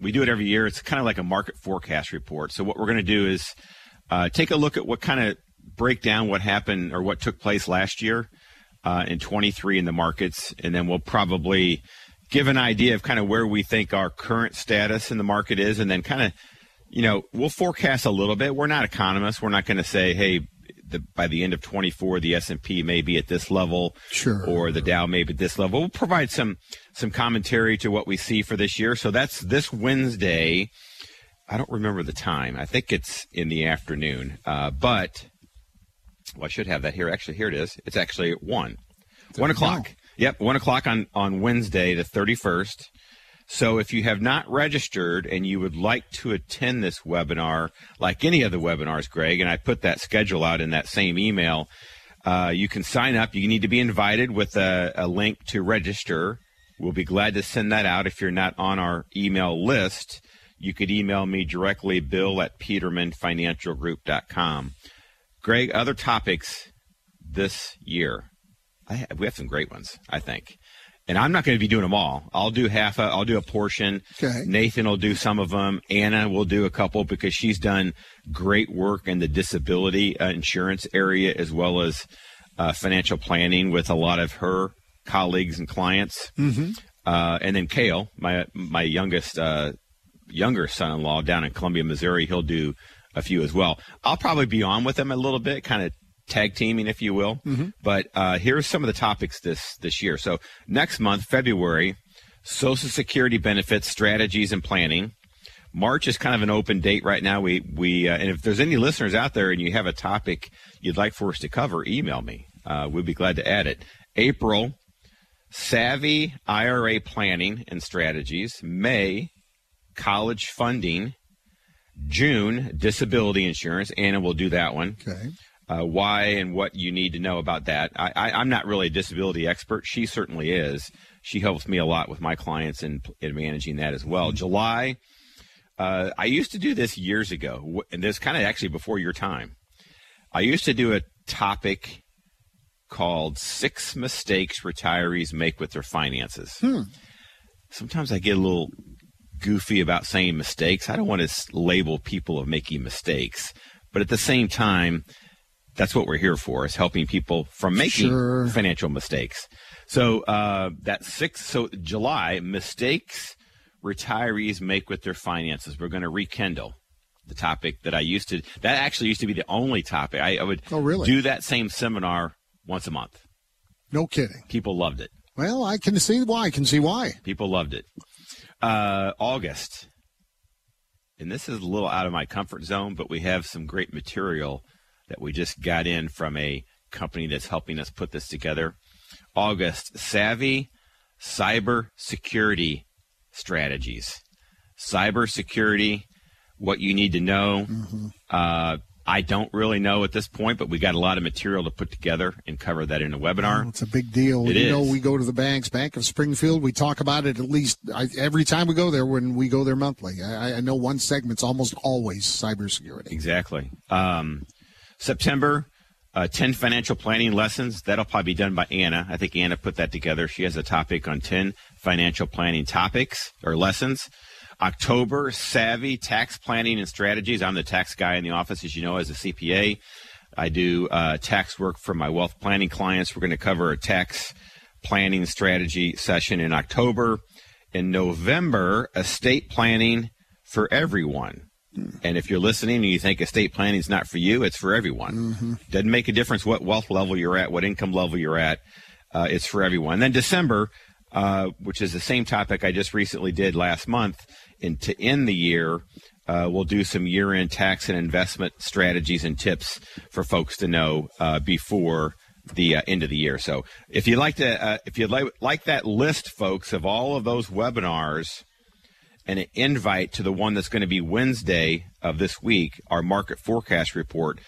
we do it every year. It's kind of like a market forecast report. So what we're going to do is take a look at what kind of break down what happened or what took place last year. In 23 in the markets, and then we'll probably give an idea of kind of where we think our current status in the market is, and then kind of, we'll forecast a little bit. We're not economists. We're not going to say, hey, by the end of 24, the S&P may be at this level, or the Dow may be at this level. We'll provide some commentary to what we see for this year. So that's this Wednesday. I don't remember the time. I think it's in the afternoon, but... Well, I should have that here. Actually, here it is. It's actually 1 o'clock. No. Yep, 1 o'clock on Wednesday, the 31st. So if you have not registered and you would like to attend this webinar, like any other webinars, Greg, and I put that schedule out in that same email, you can sign up. You need to be invited with a link to register. We'll be glad to send that out. If you're not on our email list, you could email me directly, bill@petermanfinancialgroup.com. Greg, other topics this year. We have some great ones, I think. And I'm not going to be doing them all. I'll do I'll do a portion. Okay. Nathan will do some of them. Anna will do a couple because she's done great work in the disability insurance area, as well as financial planning with a lot of her colleagues and clients. Mm-hmm. And then Cale, my younger son-in-law down in Columbia, Missouri, he'll do a few as well. I'll probably be on with them a little bit, kind of tag teaming, if you will. Mm-hmm. But here's some of the topics this year. So next month, February, Social Security benefits, strategies, and planning. March is kind of an open date right now. We and if there's any listeners out there and you have a topic you'd like for us to cover, email me. We'd be glad to add it. April, savvy IRA planning and strategies. May, college funding. June, disability insurance. Anna will do that one. Okay. Why and what you need to know about that. I'm not really a disability expert. She certainly is. She helps me a lot with my clients in managing that as well. Mm-hmm. July, I used to do this years ago, and this kind of actually before your time. I used to do a topic called 6 Mistakes Retirees Make With Their Finances. Sometimes I get a little goofy about saying mistakes. I don't want to label people of making mistakes. But at the same time, that's what we're here for, is helping people from making financial mistakes. So that's 6. So July, mistakes retirees make with their finances. We're going to rekindle the topic that I used to. That actually used to be the only topic. I would do that same seminar once a month. No kidding. People loved it. Well, I can see why. People loved it. August. And this is a little out of my comfort zone, but we have some great material that we just got in from a company that's helping us put this together. August, savvy cybersecurity strategies. Cybersecurity, what you need to know. Mm-hmm. I don't really know at this point, but we got a lot of material to put together and cover that in a webinar. Oh, it's a big deal. It is. Know, we go to the banks, Bank of Springfield. We talk about it at least every time we go there when we go there monthly. I know one segment's almost always cybersecurity. Exactly. September, 10 financial planning lessons. That'll probably be done by Anna. I think Anna put that together. She has a topic on 10 financial planning topics or lessons. October, savvy tax planning and strategies. I'm the tax guy in the office, as you know, as a CPA. I do tax work for my wealth planning clients. We're going to cover a tax planning strategy session in October. In November, estate planning for everyone. And if you're listening and you think estate planning is not for you, it's for everyone. Mm-hmm. Doesn't make a difference what wealth level you're at, what income level you're at. It's for everyone. And then December, which is the same topic I just recently did last month. And to end the year, we'll do some year-end tax and investment strategies and tips for folks to know before the end of the year. So if you'd like to, if you'd like that list, folks, of all of those webinars and an invite to the one that's going to be Wednesday of this week, our market forecast report,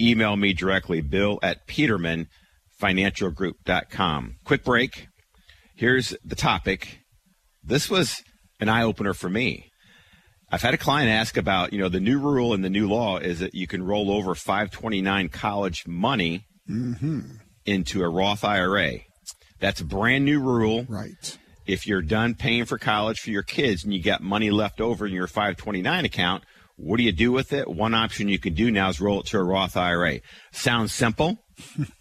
email me directly, bill@petermanfinancialgroup.com. Quick break. Here's the topic. This was an eye-opener for me. I've had a client ask about, you know, the new rule and the new law is that you can roll over 529 college money into a Roth IRA. That's a brand new rule. Right. If you're done paying for college for your kids and you got money left over in your 529 account, what do you do with it? One option you can do now is roll it to a Roth IRA. Sounds simple.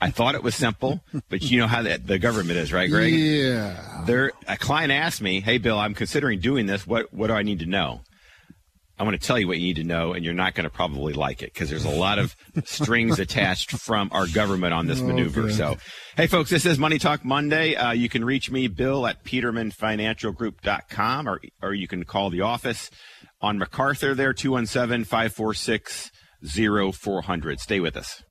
I thought it was simple, but you know how the government is, right, Greg? Yeah. A client asked me, hey, Bill, I'm considering doing this. What do I need to know? I'm going to tell you what you need to know, and you're not going to probably like it because there's a lot of strings attached from our government on this maneuver. Okay. So, hey, folks, this is Money Talk Monday. You can reach me, bill@petermanfinancialgroup.com, or you can call the office on MacArthur there, 217-546-0400. Stay with us.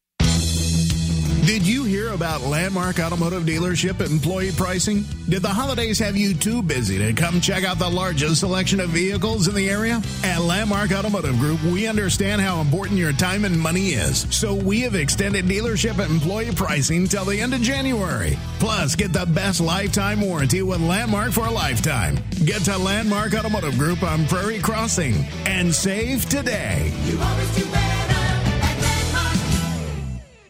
Did you hear about Landmark Automotive Dealership employee pricing? Did the holidays have you too busy to come check out the largest selection of vehicles in the area? At Landmark Automotive Group, we understand how important your time and money is, so we have extended dealership employee pricing till the end of January. Plus, get the best lifetime warranty with Landmark for a lifetime. Get to Landmark Automotive Group on Prairie Crossing and save today. You always do better.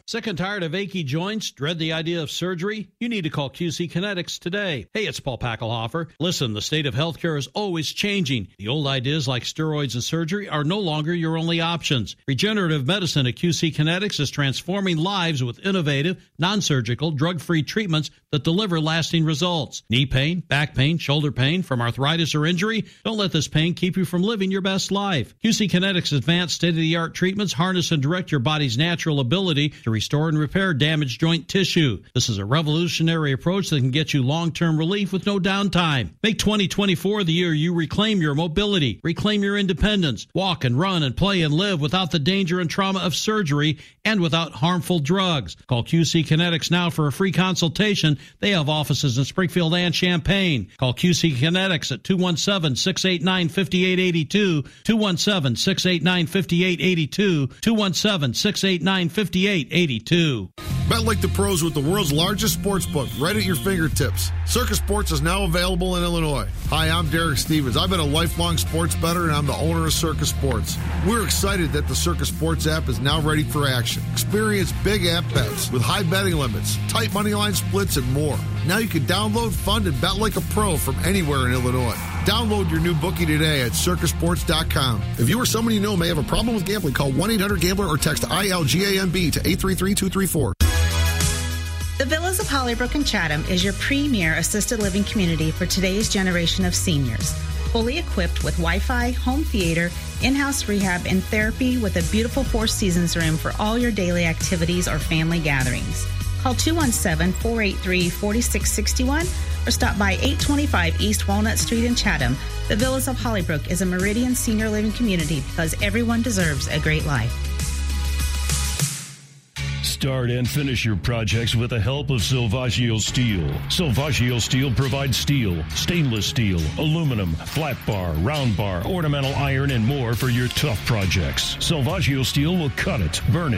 Sick and tired of achy joints? Dread the idea of surgery? You need to call QC Kinetics today. Hey, it's Paul Packelhofer. Listen, the state of healthcare is always changing. The old ideas like steroids and surgery are no longer your only options. Regenerative medicine at QC Kinetics is transforming lives with innovative, non-surgical, drug-free treatments that deliver lasting results. Knee pain, back pain, shoulder pain from arthritis or injury? Don't let this pain keep you from living your best life. QC Kinetics' advanced state-of-the-art treatments harness and direct your body's natural ability to restore and repair damaged joint tissue. This is a revolutionary approach that can get you long-term relief with no downtime. Make 2024 the year you reclaim your mobility, reclaim your independence, walk and run and play and live without the danger and trauma of surgery and without harmful drugs. Call QC Kinetics now for a free consultation. They have offices in Springfield and Champaign. Call QC Kinetics at 217-689-5882, 217-689-5882, 217-689-5882. Bet like the pros with the world's largest sports book right at your fingertips. Circa Sports is now available in Illinois. Hi, I'm Derek Stevens. I've been a lifelong sports bettor, and I'm the owner of Circa Sports. We're excited that the Circa Sports app is now ready for action. Experience big app bets with high betting limits, tight money line splits, and more. Now you can download, fund, and bet like a pro from anywhere in Illinois. Download your new bookie today at circasports.com. If you or someone you know may have a problem with gambling, call 1-800-GAMBLER or text ILGAMB to 833-234. The Villas of Hollybrook and Chatham is your premier assisted living community for today's generation of seniors. Fully equipped with Wi-Fi, home theater, in-house rehab, and therapy with a beautiful Four Seasons room for all your daily activities or family gatherings. Call 217-483-4661 or stop by 825 East Walnut Street in Chatham. The Villas of Hollybrook is a Meridian senior living community because everyone deserves a great life. Start and finish your projects with the help of Silvaggio Steel. Silvaggio Steel provides steel, stainless steel, aluminum, flat bar, round bar, ornamental iron, and more for your tough projects. Silvaggio Steel will cut it, bend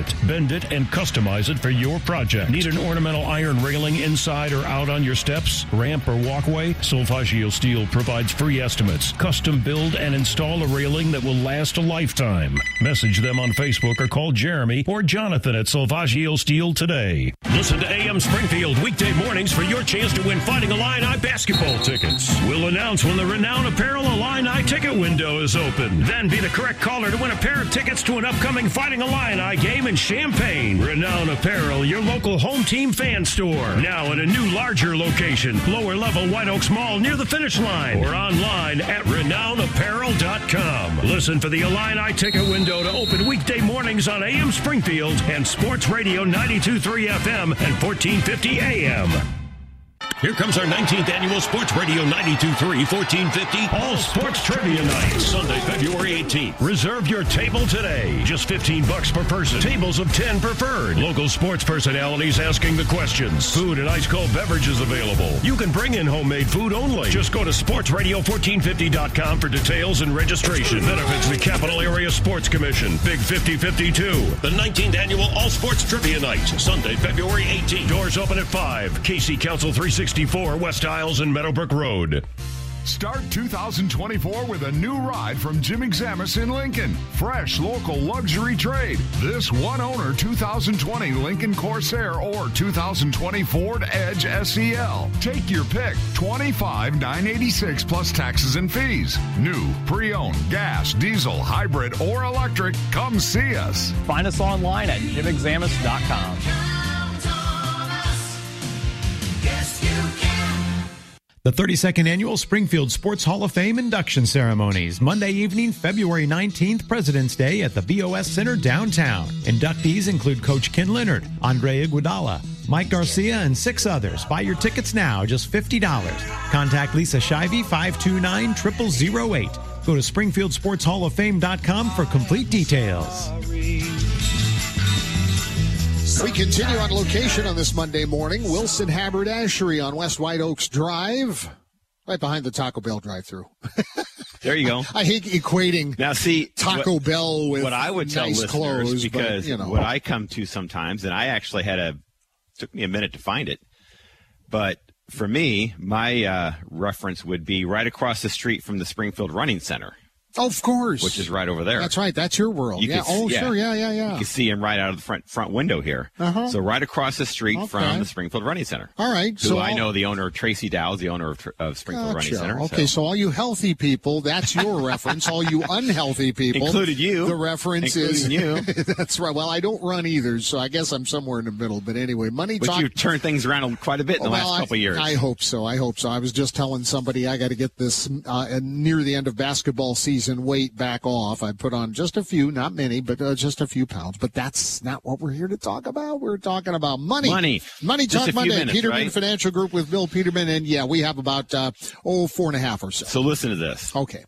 it, and customize it for your project. Need an ornamental iron railing inside or out on your steps, ramp, or walkway? Silvaggio Steel provides free estimates. Custom build and install a railing that will last a lifetime. Message them on Facebook or call Jeremy or Jonathan at Silvaggio Steel today. Listen to AM Springfield weekday mornings for your chance to win Fighting Illini basketball tickets. We'll announce when the Renown Apparel Illini ticket window is open. Then be the correct caller to win a pair of tickets to an upcoming Fighting Illini game in Champaign. Renown Apparel, your local home team fan store. Now at a new, larger location, lower level White Oaks Mall near the finish line. Or online at renownapparel.com. Listen for the Illini ticket window to open weekday mornings on AM Springfield and Sports Radio 92.3 FM and 1450 AM. Here comes our 19th annual Sports Radio 92.3, 1450 All Sports Trivia Night, Sunday, February 18th. Reserve your table today. Just $15 per person. Tables of 10 preferred. Local sports personalities asking the questions. Food and ice cold beverages available. You can bring in homemade food only. Just go to sportsradio1450.com for details and registration. Benefits the Capital Area Sports Commission. Big 5052. The 19th annual All Sports Trivia Night, Sunday, February 18th. Doors open at 5. KC Council 364 West Isles and Meadowbrook Road. Start 2024 with a new ride from Jim Examis in Lincoln. Fresh, local, luxury trade. This one-owner 2020 Lincoln Corsair or 2020 Ford Edge SEL. Take your pick. $25,986 plus taxes and fees. New, pre-owned, gas, diesel, hybrid, or electric. Come see us. Find us online at jimexamis.com. The 32nd Annual Springfield Sports Hall of Fame induction ceremonies, Monday evening, February 19th, President's Day at the BOS Center downtown. Inductees include Coach Ken Leonard, Andre Iguodala, Mike Garcia, and 6 others. Buy your tickets now, just $50. Contact Lisa Shivey, 529-0008. Go to SpringfieldSportsHallOfFame.com for complete details. We continue on location on this Monday morning. Wilson Haberdashery on West White Oaks Drive, right behind the Taco Bell drive-thru. There you go. I hate equating now, see, Taco Bell with what I would tell nice clothes. Because but, you know, what I come to sometimes, and I actually took me a minute to find it, but for me, my reference would be right across the street from the Springfield Running Center. Of course. Which is right over there. That's right. That's your world. You can, sure. Yeah. You can see him right out of the front window here. Uh-huh. So right across the street from the Springfield Running Center. All right. So I know the owner, Tracy Dow's the owner of Springfield Running Center. Okay, so all you healthy people, that's your reference. All you unhealthy people. Including you. The reference is. You. That's right. Well, I don't run either, so I guess I'm somewhere in the middle. But anyway, But you've turned things around quite a bit in the last couple of years. I hope so. I was just telling somebody I got to get this near the end of basketball season. season weight back off. I put on just a few, not many, but just a few pounds. But that's not what we're here to talk about. We're talking about money. Money Talk Monday. Minutes, Peterman right? Financial Group with Bill Peterman. And, yeah, we have about, 4.5 or so. So listen to this. Okay.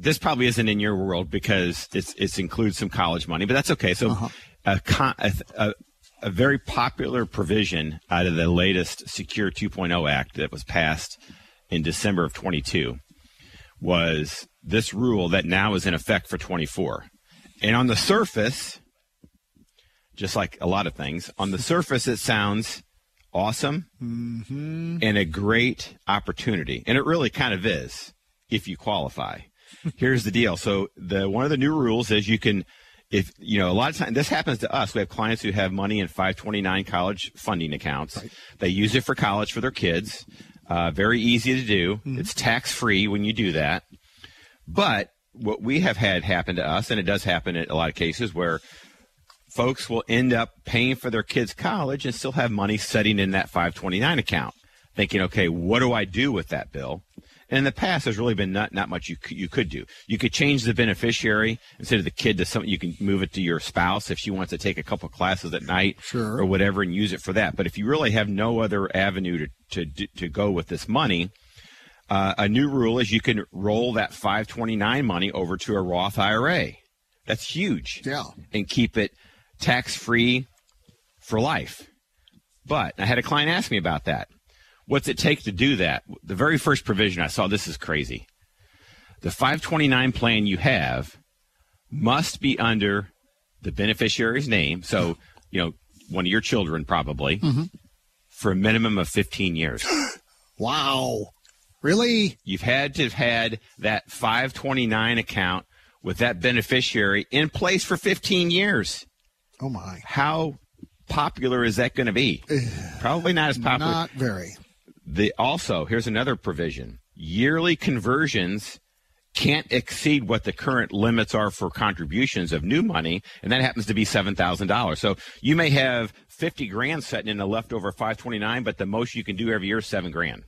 This probably isn't in your world because it includes some college money, but that's okay. So a very popular provision out of the latest Secure 2.0 Act that was passed in December of 22 was this rule that now is in effect for 24. And on the surface, just like a lot of things, on the surface it sounds awesome and a great opportunity. And it really kind of is if you qualify. Here's the deal. So one of the new rules is you can, if you know, a lot of times this happens to us. We have clients who have money in 529 college funding accounts. Right. They use it for college for their kids. Very easy to do. It's tax-free when you do that. But what we have had happen to us, and it does happen in a lot of cases, where folks will end up paying for their kids' college and still have money sitting in that 529 account, thinking, okay, what do I do with that, Bill? And in the past, there's really been not much you could do. You could change the beneficiary instead of the kid to something. You can move it to your spouse if she wants to take a couple classes at night or whatever and use it for that. But if you really have no other avenue to go with this money, a new rule is you can roll that 529 money over to a Roth IRA. That's huge. Yeah. And keep it tax-free for life. But I had a client ask me about that. What's it take to do that? The very first provision I saw, this is crazy. The 529 plan you have must be under the beneficiary's name. So, you know, one of your children probably for a minimum of 15 years. Wow. Really? You've had to have had that 529 account with that beneficiary in place for 15 years. Oh, my. How popular is that going to be? Probably not as popular. Not very. Also, here's another provision. Yearly conversions can't exceed what the current limits are for contributions of new money, and that happens to be $7,000. So you may have 50 grand sitting in a leftover 529, but the most you can do every year is 7 grand.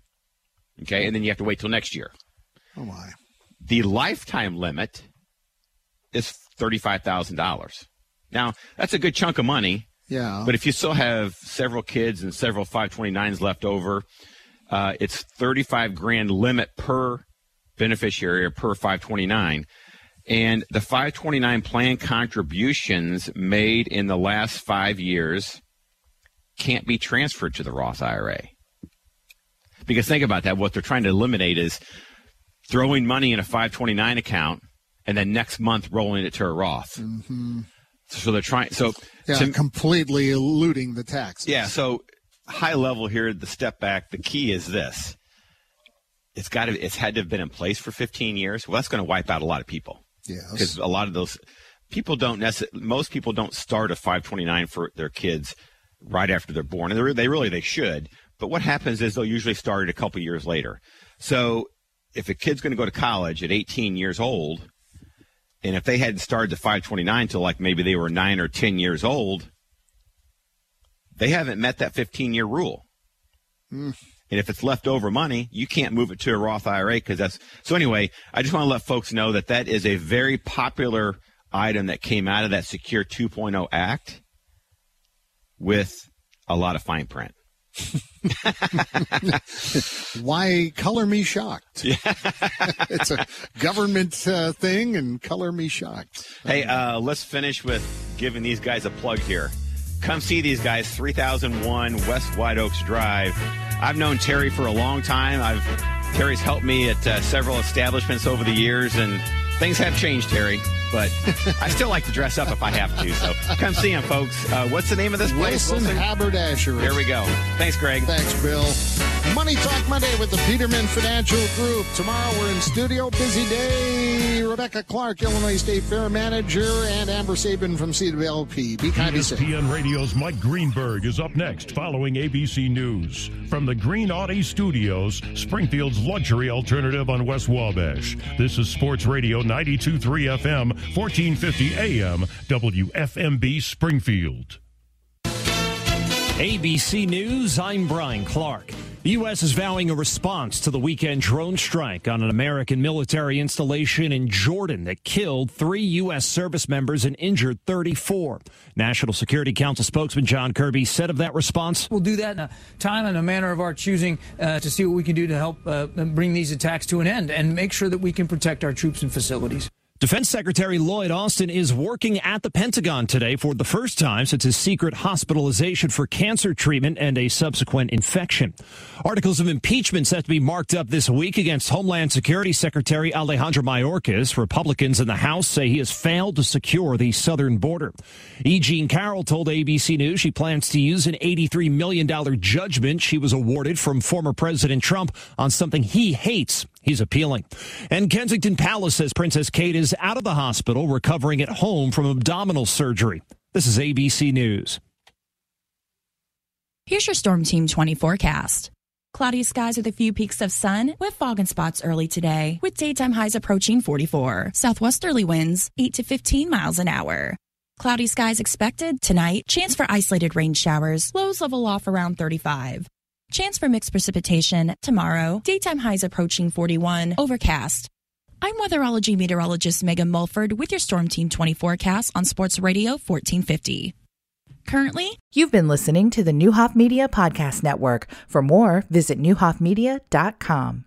Okay, and then you have to wait till next year. Oh, my. The lifetime limit is $35,000. Now, that's a good chunk of money. Yeah. But if you still have several kids and several 529s left over, it's $35,000 limit per beneficiary or per 529. And the 529 plan contributions made in the last 5 years can't be transferred to the Roth IRA. Because think about that. What they're trying to eliminate is throwing money in a 529 account and then next month rolling it to a Roth. So they're trying. So yeah, completely eluding the tax. Yeah. So high level here, the step back. The key is this: it's had to have been in place for 15 years. Well, that's going to wipe out a lot of people. Yeah. Because a lot of those people most people don't start a 529 for their kids right after they're born, and they should. But what happens is they'll usually start it a couple years later. So if a kid's going to go to college at 18 years old, and if they hadn't started the 529 till like maybe they were 9 or 10 years old, they haven't met that 15-year rule. And if it's leftover money, you can't move it to a Roth IRA because that's – so anyway, I just want to let folks know that that is a very popular item that came out of that Secure 2.0 Act with a lot of fine print. Why color me shocked? Yeah. It's a government thing, and color me shocked. Hey, let's finish with giving these guys a plug here. Come see these guys, 3001 West White Oaks Drive. I've known Terry for a long time. Terry's helped me at several establishments over the years, and things have changed, Terry, but I still like to dress up if I have to. So come see him, folks. What's the name of this place? Wilson Haberdashery. There we go. Thanks, Greg. Thanks, Bill. Money Talk Monday with the Peterman Financial Group. Tomorrow we're in studio. Busy day. Rebecca Clark, Illinois State Fair Manager, and Amber Sabin from CWLP. Be kind. ESPN Radio's Mike Greenberg is up next following ABC News. From the Green Audi Studios, Springfield's luxury alternative on West Wabash. This is Sports Radio 92.3 FM, 1450 AM, WFMB Springfield. ABC News, I'm Brian Clark. The U.S. is vowing a response to the weekend drone strike on an American military installation in Jordan that killed 3 U.S. service members and injured 34. National Security Council spokesman John Kirby said of that response, "We'll do that in a time and a manner of our choosing to see what we can do to help bring these attacks to an end and make sure that we can protect our troops and facilities." Defense Secretary Lloyd Austin is working at the Pentagon today for the first time since his secret hospitalization for cancer treatment and a subsequent infection. Articles of impeachment set to be marked up this week against Homeland Security Secretary Alejandro Mayorkas. Republicans in the House say he has failed to secure the southern border. E. Jean Carroll told ABC News she plans to use an $83 million judgment she was awarded from former President Trump on something he hates. He's appealing. And Kensington Palace says Princess Kate is out of the hospital, recovering at home from abdominal surgery. This is ABC News. Here's your Storm Team 20 forecast. Cloudy skies with a few peaks of sun, with fog and spots early today, with daytime highs approaching 44. Southwesterly winds, 8 to 15 miles an hour. Cloudy skies expected tonight. Chance for isolated rain showers. Lows level off around 35. Chance for mixed precipitation tomorrow. Daytime highs approaching 41. Overcast. I'm weatherology meteorologist Megan Mulford with your Storm Team 20 forecast on Sports Radio 1450. Currently, you've been listening to the Newhoff Media Podcast Network. For more, visit newhoffmedia.com.